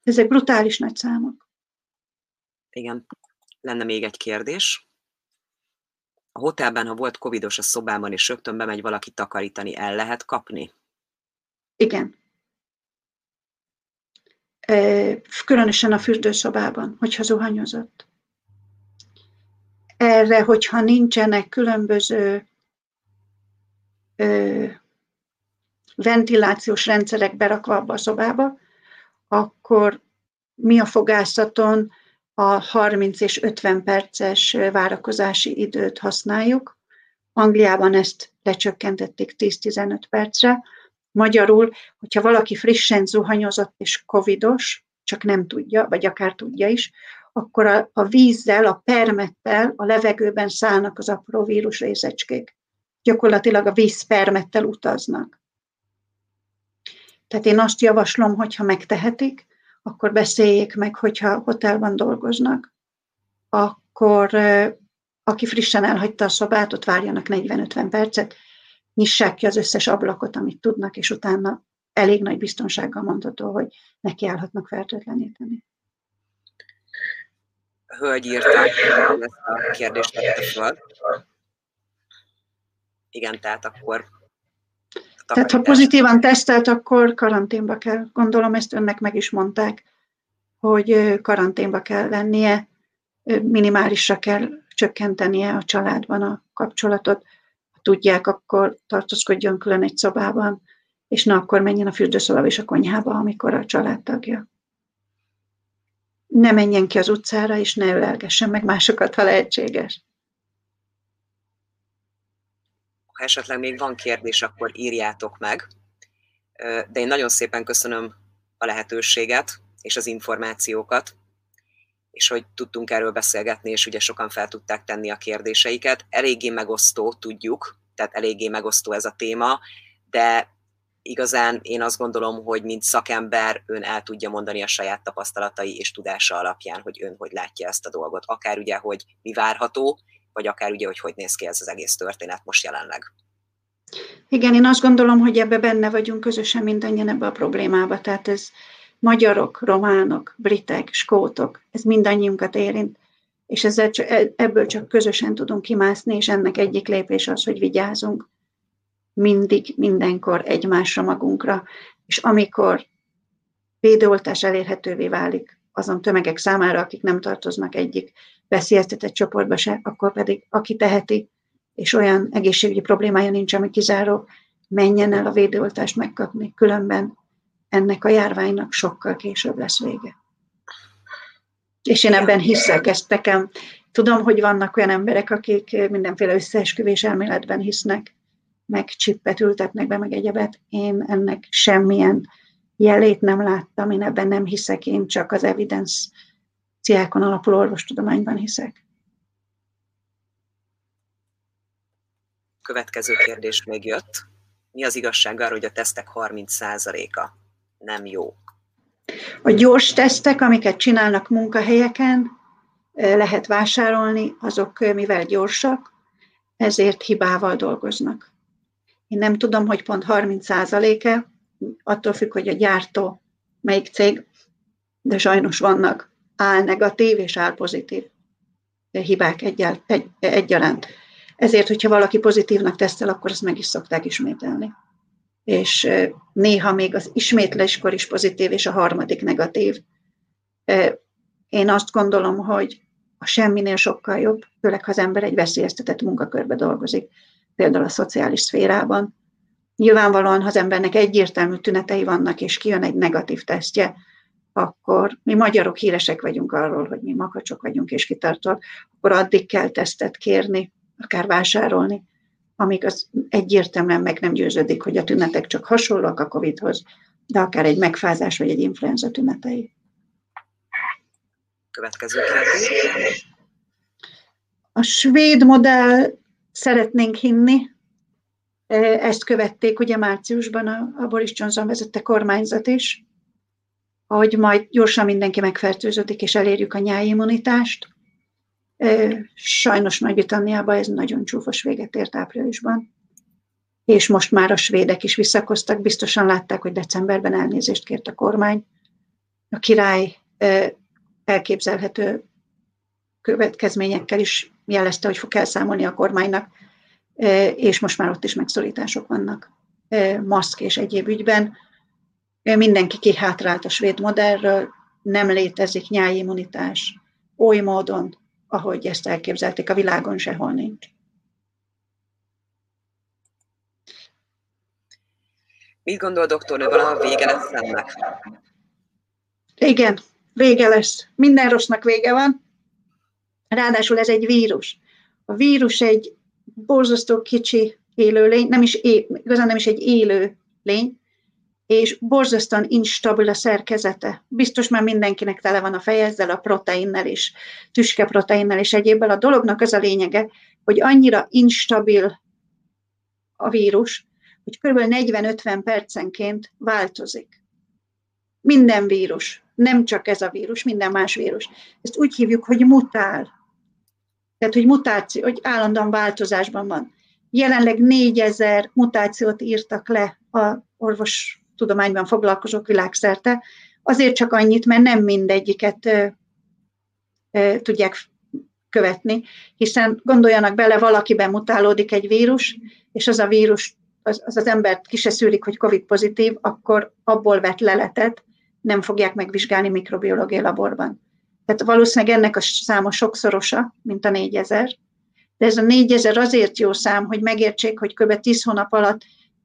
Ezek brutális nagy számok. Igen, lenne még egy kérdés. A hotelben, ha volt covidos a szobában, és rögtön bemegy valaki takarítani, el lehet kapni? Igen. Különösen a fürdőszobában, hogyha zuhanyozott. Erre, hogyha nincsenek különböző ventilációs rendszerek berakva abba a szobába, akkor mi a fogászaton a harminc és ötven perces várakozási időt használjuk. Angliában ezt lecsökkentették tíz-tizenöt percre. Magyarul, hogyha valaki frissen zuhanyozott és covidos, csak nem tudja, vagy akár tudja is, akkor a, a vízzel, a permettel, a levegőben szállnak az apró vírus részecskék. Gyakorlatilag a víz permettel utaznak. Tehát én azt javaslom, hogyha megtehetik, akkor beszéljék meg, hogyha hotelban dolgoznak, akkor aki frissen elhagyta a szobát, ott várjanak negyven-ötven percet, nyissák ki az összes ablakot, amit tudnak, és utána elég nagy biztonsággal mondható, hogy nekiállhatnak fertőtleníteni. hölgy írta, hogy ezt a kérdést tette fel. Igen, tehát akkor... Tehát ha pozitívan tesztelt, akkor karanténba kell. Gondolom, ezt önnek meg is mondták, hogy karanténba kell lennie, minimálisra kell csökkentenie a családban a kapcsolatot. Ha tudják, akkor tartózkodjon külön egy szobában, és na akkor menjen a fürdőszoba és a konyhába, amikor a családtagja. Ne menjen ki az utcára, és ne ölelgessen meg másokat, ha lehetséges. Ha esetleg még van kérdés, akkor írjátok meg. De én nagyon szépen köszönöm a lehetőséget és az információkat, és hogy tudtunk erről beszélgetni, és ugye sokan fel tudták tenni a kérdéseiket. Eléggé megosztó, tudjuk, tehát eléggé megosztó ez a téma, de igazán én azt gondolom, hogy mint szakember ön el tudja mondani a saját tapasztalatai és tudása alapján, hogy ön hogy látja ezt a dolgot. Akár ugye, hogy mi várható, vagy akár ugye, hogy hogy néz ki ez az egész történet most jelenleg. Igen, én azt gondolom, hogy ebbe benne vagyunk közösen mindannyian ebbe a problémába. Tehát ez magyarok, románok, britek, skótok, ez mindannyiunkat érint, és ezzel, ebből csak közösen tudunk kimászni, és ennek egyik lépés az, hogy vigyázunk mindig, mindenkor egymásra, magunkra, és amikor védőoltás elérhetővé válik azon tömegek számára, akik nem tartoznak egyik veszélyeztetett csoportba se, akkor pedig aki teheti, és olyan egészségügyi problémája nincs, ami kizáró, menjen el a védőoltást megkapni, különben ennek a járványnak sokkal később lesz vége. És én ebben hiszek, ezt nekem. Tudom, hogy vannak olyan emberek, akik mindenféle összeesküvés elméletben hisznek, meg csippet ültetnek be, meg egyebet. Én ennek semmilyen jelét nem láttam, én ebben nem hiszek, én csak az evidenciákon alapuló orvostudományban hiszek. Következő kérdés még jött. Mi az igazság arra, hogy a tesztek harminc százaléka nem jó? A gyors tesztek, amiket csinálnak munkahelyeken, lehet vásárolni, azok mivel gyorsak, ezért hibával dolgoznak. Én nem tudom, hogy pont harminc százaléka, attól függ, hogy a gyártó melyik cég, de sajnos vannak álnegatív és álpozitív hibák egyel, egy, egyaránt. Ezért, hogyha valaki pozitívnak tesztel, akkor azt meg is szokták ismételni. És néha még az ismétléskor is pozitív, és a harmadik negatív. Én azt gondolom, hogy a semminél sokkal jobb, főleg ha az ember egy veszélyeztetett munkakörbe dolgozik, például a szociális szférában. Nyilvánvalóan, ha az embernek egyértelmű tünetei vannak, és kijön egy negatív tesztje, akkor mi magyarok híresek vagyunk arról, hogy mi makacsok vagyunk és kitartóak, akkor addig kell tesztet kérni, akár vásárolni, amíg az egyértelműen meg nem győződik, hogy a tünetek csak hasonlóak a kovidhoz, de akár egy megfázás vagy egy influenza tünetei. Következő kérdés. A svéd modell szeretnénk hinni. Ezt követték ugye márciusban a Boris Johnson vezette kormányzat is, hogy majd gyorsan mindenki megfertőződik, és elérjük a nyájimmunitást. Sajnos Nagy-Britanniában ez nagyon csúfos véget ért áprilisban, és most már a svédek is visszakoztak, biztosan látták, hogy decemberben elnézést kért a kormány. A király elképzelhető következményekkel is jelezte, hogy fog kell számolni a kormánynak, és most már ott is megszorítások vannak maszk és egyéb ügyben. Mindenki kihátrált a svéd modellről, nem létezik nyájimmunitás oly módon, ahogy ezt elképzelték, a világon sehol nincs. Mit gondol, doktornő, valaha vége lesz ennek? Igen, vége lesz. Minden rossznak vége van. Ráadásul ez egy vírus. A vírus egy borzasztó kicsi élőlény, nem is é, igazán nem is egy élő lény, és borzasztóan instabil a szerkezete. Biztos már mindenkinek tele van a feje ezzel a proteinnel is, tüskeproteinnel és egyébbel. A dolognak az a lényege, hogy annyira instabil a vírus, hogy kb. negyven-ötven percenként változik. Minden vírus, nem csak ez a vírus, minden más vírus. Ezt úgy hívjuk, hogy mutál. Tehát, hogy mutáció, hogy állandóan változásban van. Jelenleg négyezer mutációt írtak le az orvostudományban foglalkozók világszerte, azért csak annyit, mert nem mindegyiket tudják követni, hiszen gondoljanak bele, valakiben mutálódik egy vírus, és az a vírus, az az, az embert ki se szűrik, hogy Covid pozitív, akkor abból vett leletet nem fogják megvizsgálni mikrobiológiai laborban. Tehát valószínűleg ennek a száma sokszorosa, mint a négyezer. De ez a négyezer azért jó szám, hogy megértsék, hogy kb. tíz hónap alatt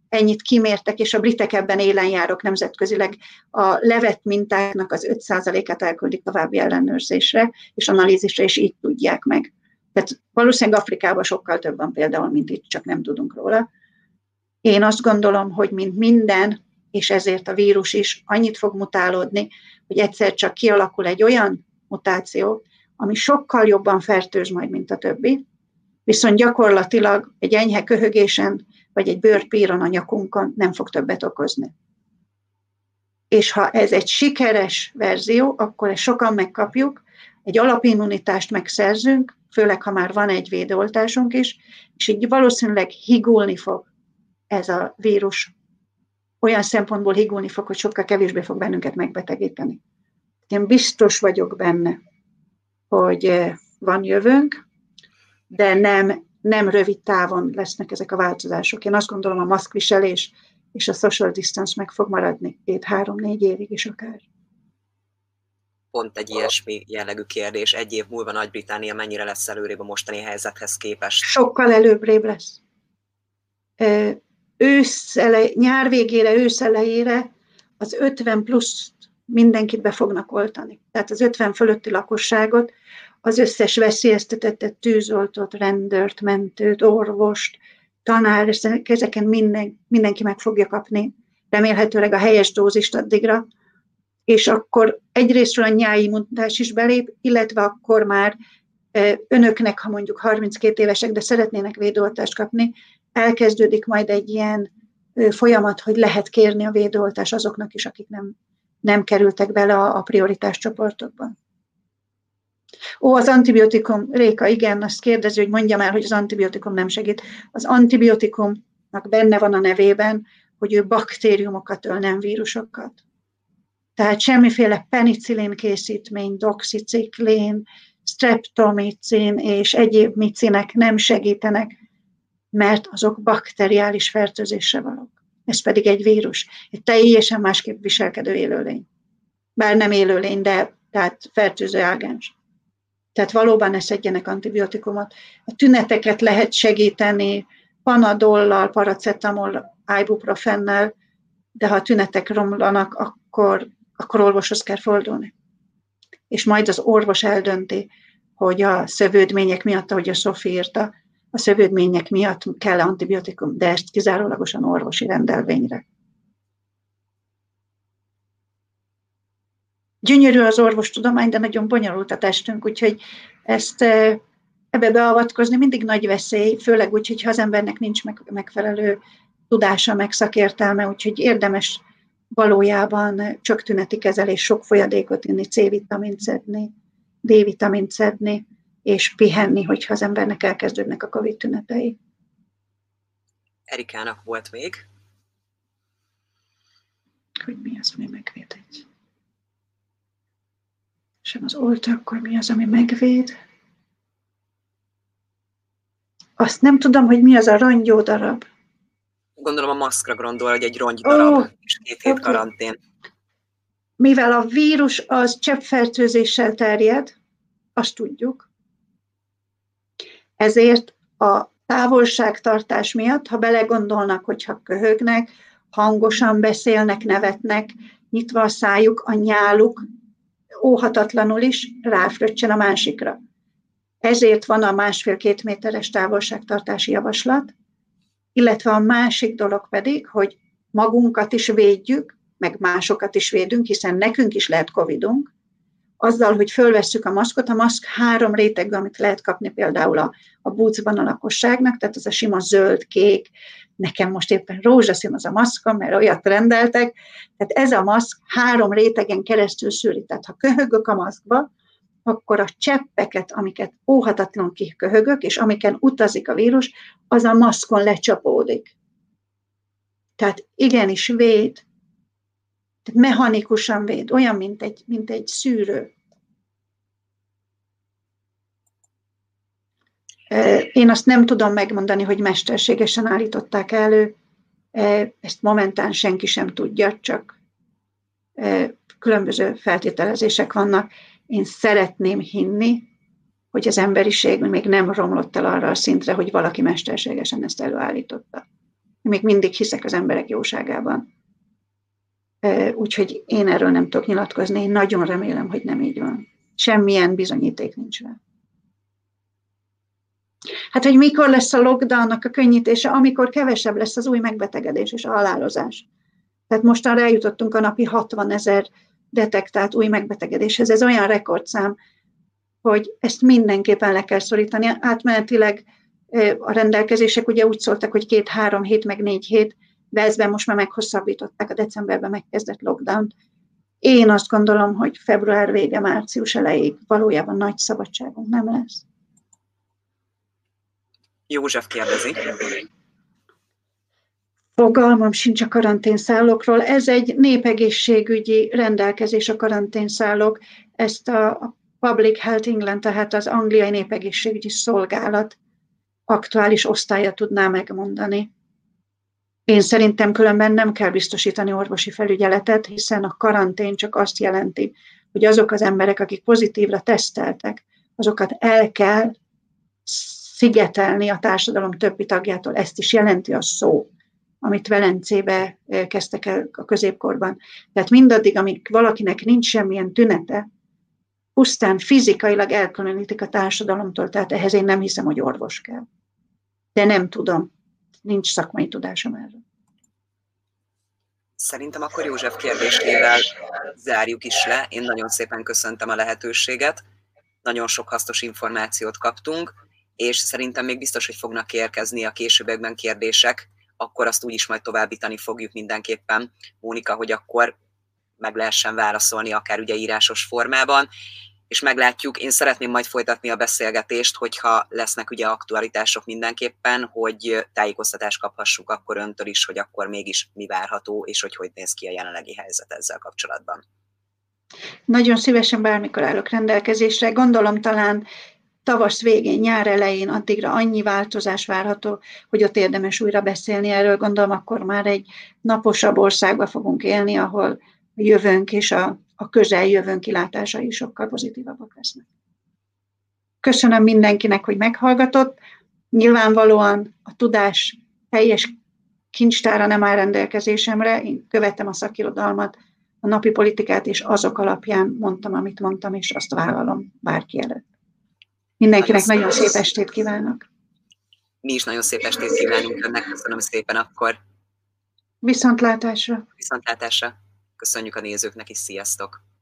ennyit kimértek, és a britek ebben élen járok nemzetközileg. A levett mintáknak az öt százalékát elküldik további ellenőrzésre, és analízisre, és így tudják meg. Tehát valószínűleg Afrikában sokkal több van például, mint itt, csak nem tudunk róla. Én azt gondolom, hogy mint minden, és ezért a vírus is annyit fog mutálódni, hogy egyszer csak kialakul egy olyan mutáció, ami sokkal jobban fertőz majd, mint a többi, viszont gyakorlatilag egy enyhe köhögésen, vagy egy bőrpíron a nyakunkon nem fog többet okozni. És ha ez egy sikeres verzió, akkor ezt sokan megkapjuk, egy alapimmunitást megszerzünk, főleg ha már van egy védőoltásunk is, és így valószínűleg higulni fog ez a vírus. Olyan szempontból higulni fog, hogy sokkal kevésbé fog bennünket megbetegíteni. Én biztos vagyok benne, hogy van jövőnk, de nem, nem rövid távon lesznek ezek a változások. Én azt gondolom, a maszkviselés és a social distance meg fog maradni két-három-négy évig is akár. Pont egy ilyesmi jellegű kérdés. Egy év múlva Nagy-Britannia mennyire lesz előrébb a mostani helyzethez képest? Sokkal előrébb lesz. Ősz elej, nyár végére, ősz elejére az ötven plusz mindenkit be fognak oltani. Tehát az ötven fölötti lakosságot, az összes veszélyeztetettet, tűzoltót, rendőrt, mentőt, orvost, tanár, ezeken minden, mindenki meg fogja kapni, remélhetőleg a helyes dózist addigra, és akkor egyrésztről a nyári immunitás is belép, illetve akkor már önöknek, ha mondjuk harminckét évesek, de szeretnének védőoltást kapni, elkezdődik majd egy ilyen folyamat, hogy lehet kérni a védőoltást azoknak is, akik nem, nem kerültek bele a, a prioritás csoportokban. Ó, az antibiotikum, Réka, igen, azt kérdezi, hogy mondjam el, hogy az antibiotikum nem segít. Az antibiotikumnak benne van a nevében, hogy ő baktériumokat öl, nem vírusokat. Tehát semmiféle penicillin készítmény, doxiciklin, streptomicin és egyéb micinek nem segítenek, mert azok bakteriális fertőzésre valók. Ez pedig egy vírus, egy teljesen másképp viselkedő élőlény. Bár nem élőlény, de tehát fertőző ágens. Tehát valóban ne szedjenek antibiotikumot. A tüneteket lehet segíteni panadollal, paracetamol, ibuprofennel, de ha a tünetek romlanak, akkor, akkor orvoshoz kell fordulni. És majd az orvos eldönti, hogy a szövődmények miatt, ahogy a Sophie írta, a szövődmények miatt kell antibiotikum, de ezt kizárólagosan orvosi rendelvényre. Gyönyörű az orvostudomány, de nagyon bonyolult a testünk, úgyhogy ezt ebbe beavatkozni mindig nagy veszély, főleg úgy, hogyha az embernek nincs megfelelő tudása, meg szakértelme, úgyhogy érdemes valójában csak tüneti kezelés, sok folyadékot inni, C-vitamint szedni, D-vitamint szedni, és pihenni, hogyha az embernek elkezdődnek a Covid tünetei. Erikának volt még. Hogy mi az, ami megvéd egy? Sem az oltó, akkor mi az, ami megvéd? Azt nem tudom, hogy mi az a rongyó darab. Gondolom a maszkra gondol, hogy egy rongy darab, oh, és két hét okay. karantén. Mivel a vírus az cseppfertőzéssel terjed, azt tudjuk, ezért a távolságtartás miatt, ha belegondolnak, hogyha köhögnek, hangosan beszélnek, nevetnek, nyitva a szájuk, a nyáluk óhatatlanul is ráfröccsen a másikra. Ezért van a másfél-két méteres távolságtartási javaslat, illetve a másik dolog pedig, hogy magunkat is védjük, meg másokat is védünk, hiszen nekünk is lehet covidunk, azzal, hogy fölvesszük a maszkot, a maszk három rétegű, amit lehet kapni például a, a bucban a lakosságnak, tehát ez a sima zöld-kék, nekem most éppen rózsaszín az a maszkom, mert olyat rendeltek, tehát ez a maszk három rétegen keresztül szűri, tehát ha köhögök a maszkba, akkor a cseppeket, amiket óhatatlanul kiköhögök, és amiken utazik a vírus, az a maszkon lecsapódik. Tehát igenis véd, mechanikusan véd, olyan, mint egy, mint egy szűrő. Én azt nem tudom megmondani, hogy mesterségesen állították elő, ezt momentán senki sem tudja, csak különböző feltételezések vannak. Én szeretném hinni, hogy az emberiség még nem romlott el arra a szintre, hogy valaki mesterségesen ezt előállította. Én még mindig hiszek az emberek jóságában. Úgyhogy én erről nem tudok nyilatkozni, én nagyon remélem, hogy nem így van. Semmilyen bizonyíték nincs rá. Hát, hogy mikor lesz a lockdownnak a könnyítése, amikor kevesebb lesz az új megbetegedés és a halálozás. Tehát mostanra eljutottunk a napi hatvanezer detektált új megbetegedéshez. Ez olyan rekordszám, hogy ezt mindenképpen le kell szorítani. Átmenetileg a rendelkezések ugye úgy szóltak, hogy két, három hét, meg négy hét, Velszben most már meghosszabbították, a decemberben megkezdett lockdownt. Én azt gondolom, hogy február vége, március elejéig valójában nagy szabadságunk nem lesz. József kérdezi. Fogalmam sincs a karanténszállókról. Ez egy népegészségügyi rendelkezés, a karanténszállók. Ezt a Public Health England, tehát az angliai népegészségügyi szolgálat aktuális osztálya tudná megmondani. Én szerintem különben nem kell biztosítani orvosi felügyeletet, hiszen a karantén csak azt jelenti, hogy azok az emberek, akik pozitívra teszteltek, azokat el kell szigetelni a társadalom többi tagjától. Ezt is jelenti a szó, amit Velencébe kezdtek el a középkorban. Tehát mindaddig, amíg valakinek nincs semmilyen tünete, pusztán fizikailag elkülönítik a társadalomtól, tehát ehhez én nem hiszem, hogy orvos kell. De nem tudom. Nincs szakmai tudásom erről. Szerintem akkor József kérdésével zárjuk is le. Én nagyon szépen köszöntöm a lehetőséget. Nagyon sok hasznos információt kaptunk, és szerintem még biztos, hogy fognak érkezni a későbbiekben kérdések, akkor azt úgyis majd továbbítani fogjuk mindenképpen, Mónika, hogy akkor meg lehessen válaszolni, akár ugye írásos formában, és meglátjuk. Én szeretném majd folytatni a beszélgetést, hogyha lesznek ugye aktualitások mindenképpen, hogy tájékoztatást kaphassuk akkor öntől is, hogy akkor mégis mi várható, és hogy hogy néz ki a jelenlegi helyzet ezzel kapcsolatban. Nagyon szívesen bármikor állok rendelkezésre. Gondolom talán tavasz végén, nyár elején addigra annyi változás várható, hogy ott érdemes újra beszélni erről. Gondolom akkor már egy naposabb országba fogunk élni, ahol a jövőnk és a, a közeljövőnk kilátásai sokkal pozitívabbak lesznek. Köszönöm mindenkinek, hogy meghallgatott. Nyilvánvalóan a tudás teljes kincstára nem áll rendelkezésemre. Én követem a szakirodalmat, a napi politikát, és azok alapján mondtam, amit mondtam, és azt vállalom bárki előtt. Mindenkinek nagyon, nagyon szép estét kívánok. Mi is nagyon szép estét kívánunk önnek. Köszönöm szépen akkor. Viszontlátásra. Viszontlátásra. Köszönjük a nézőknek is, sziasztok!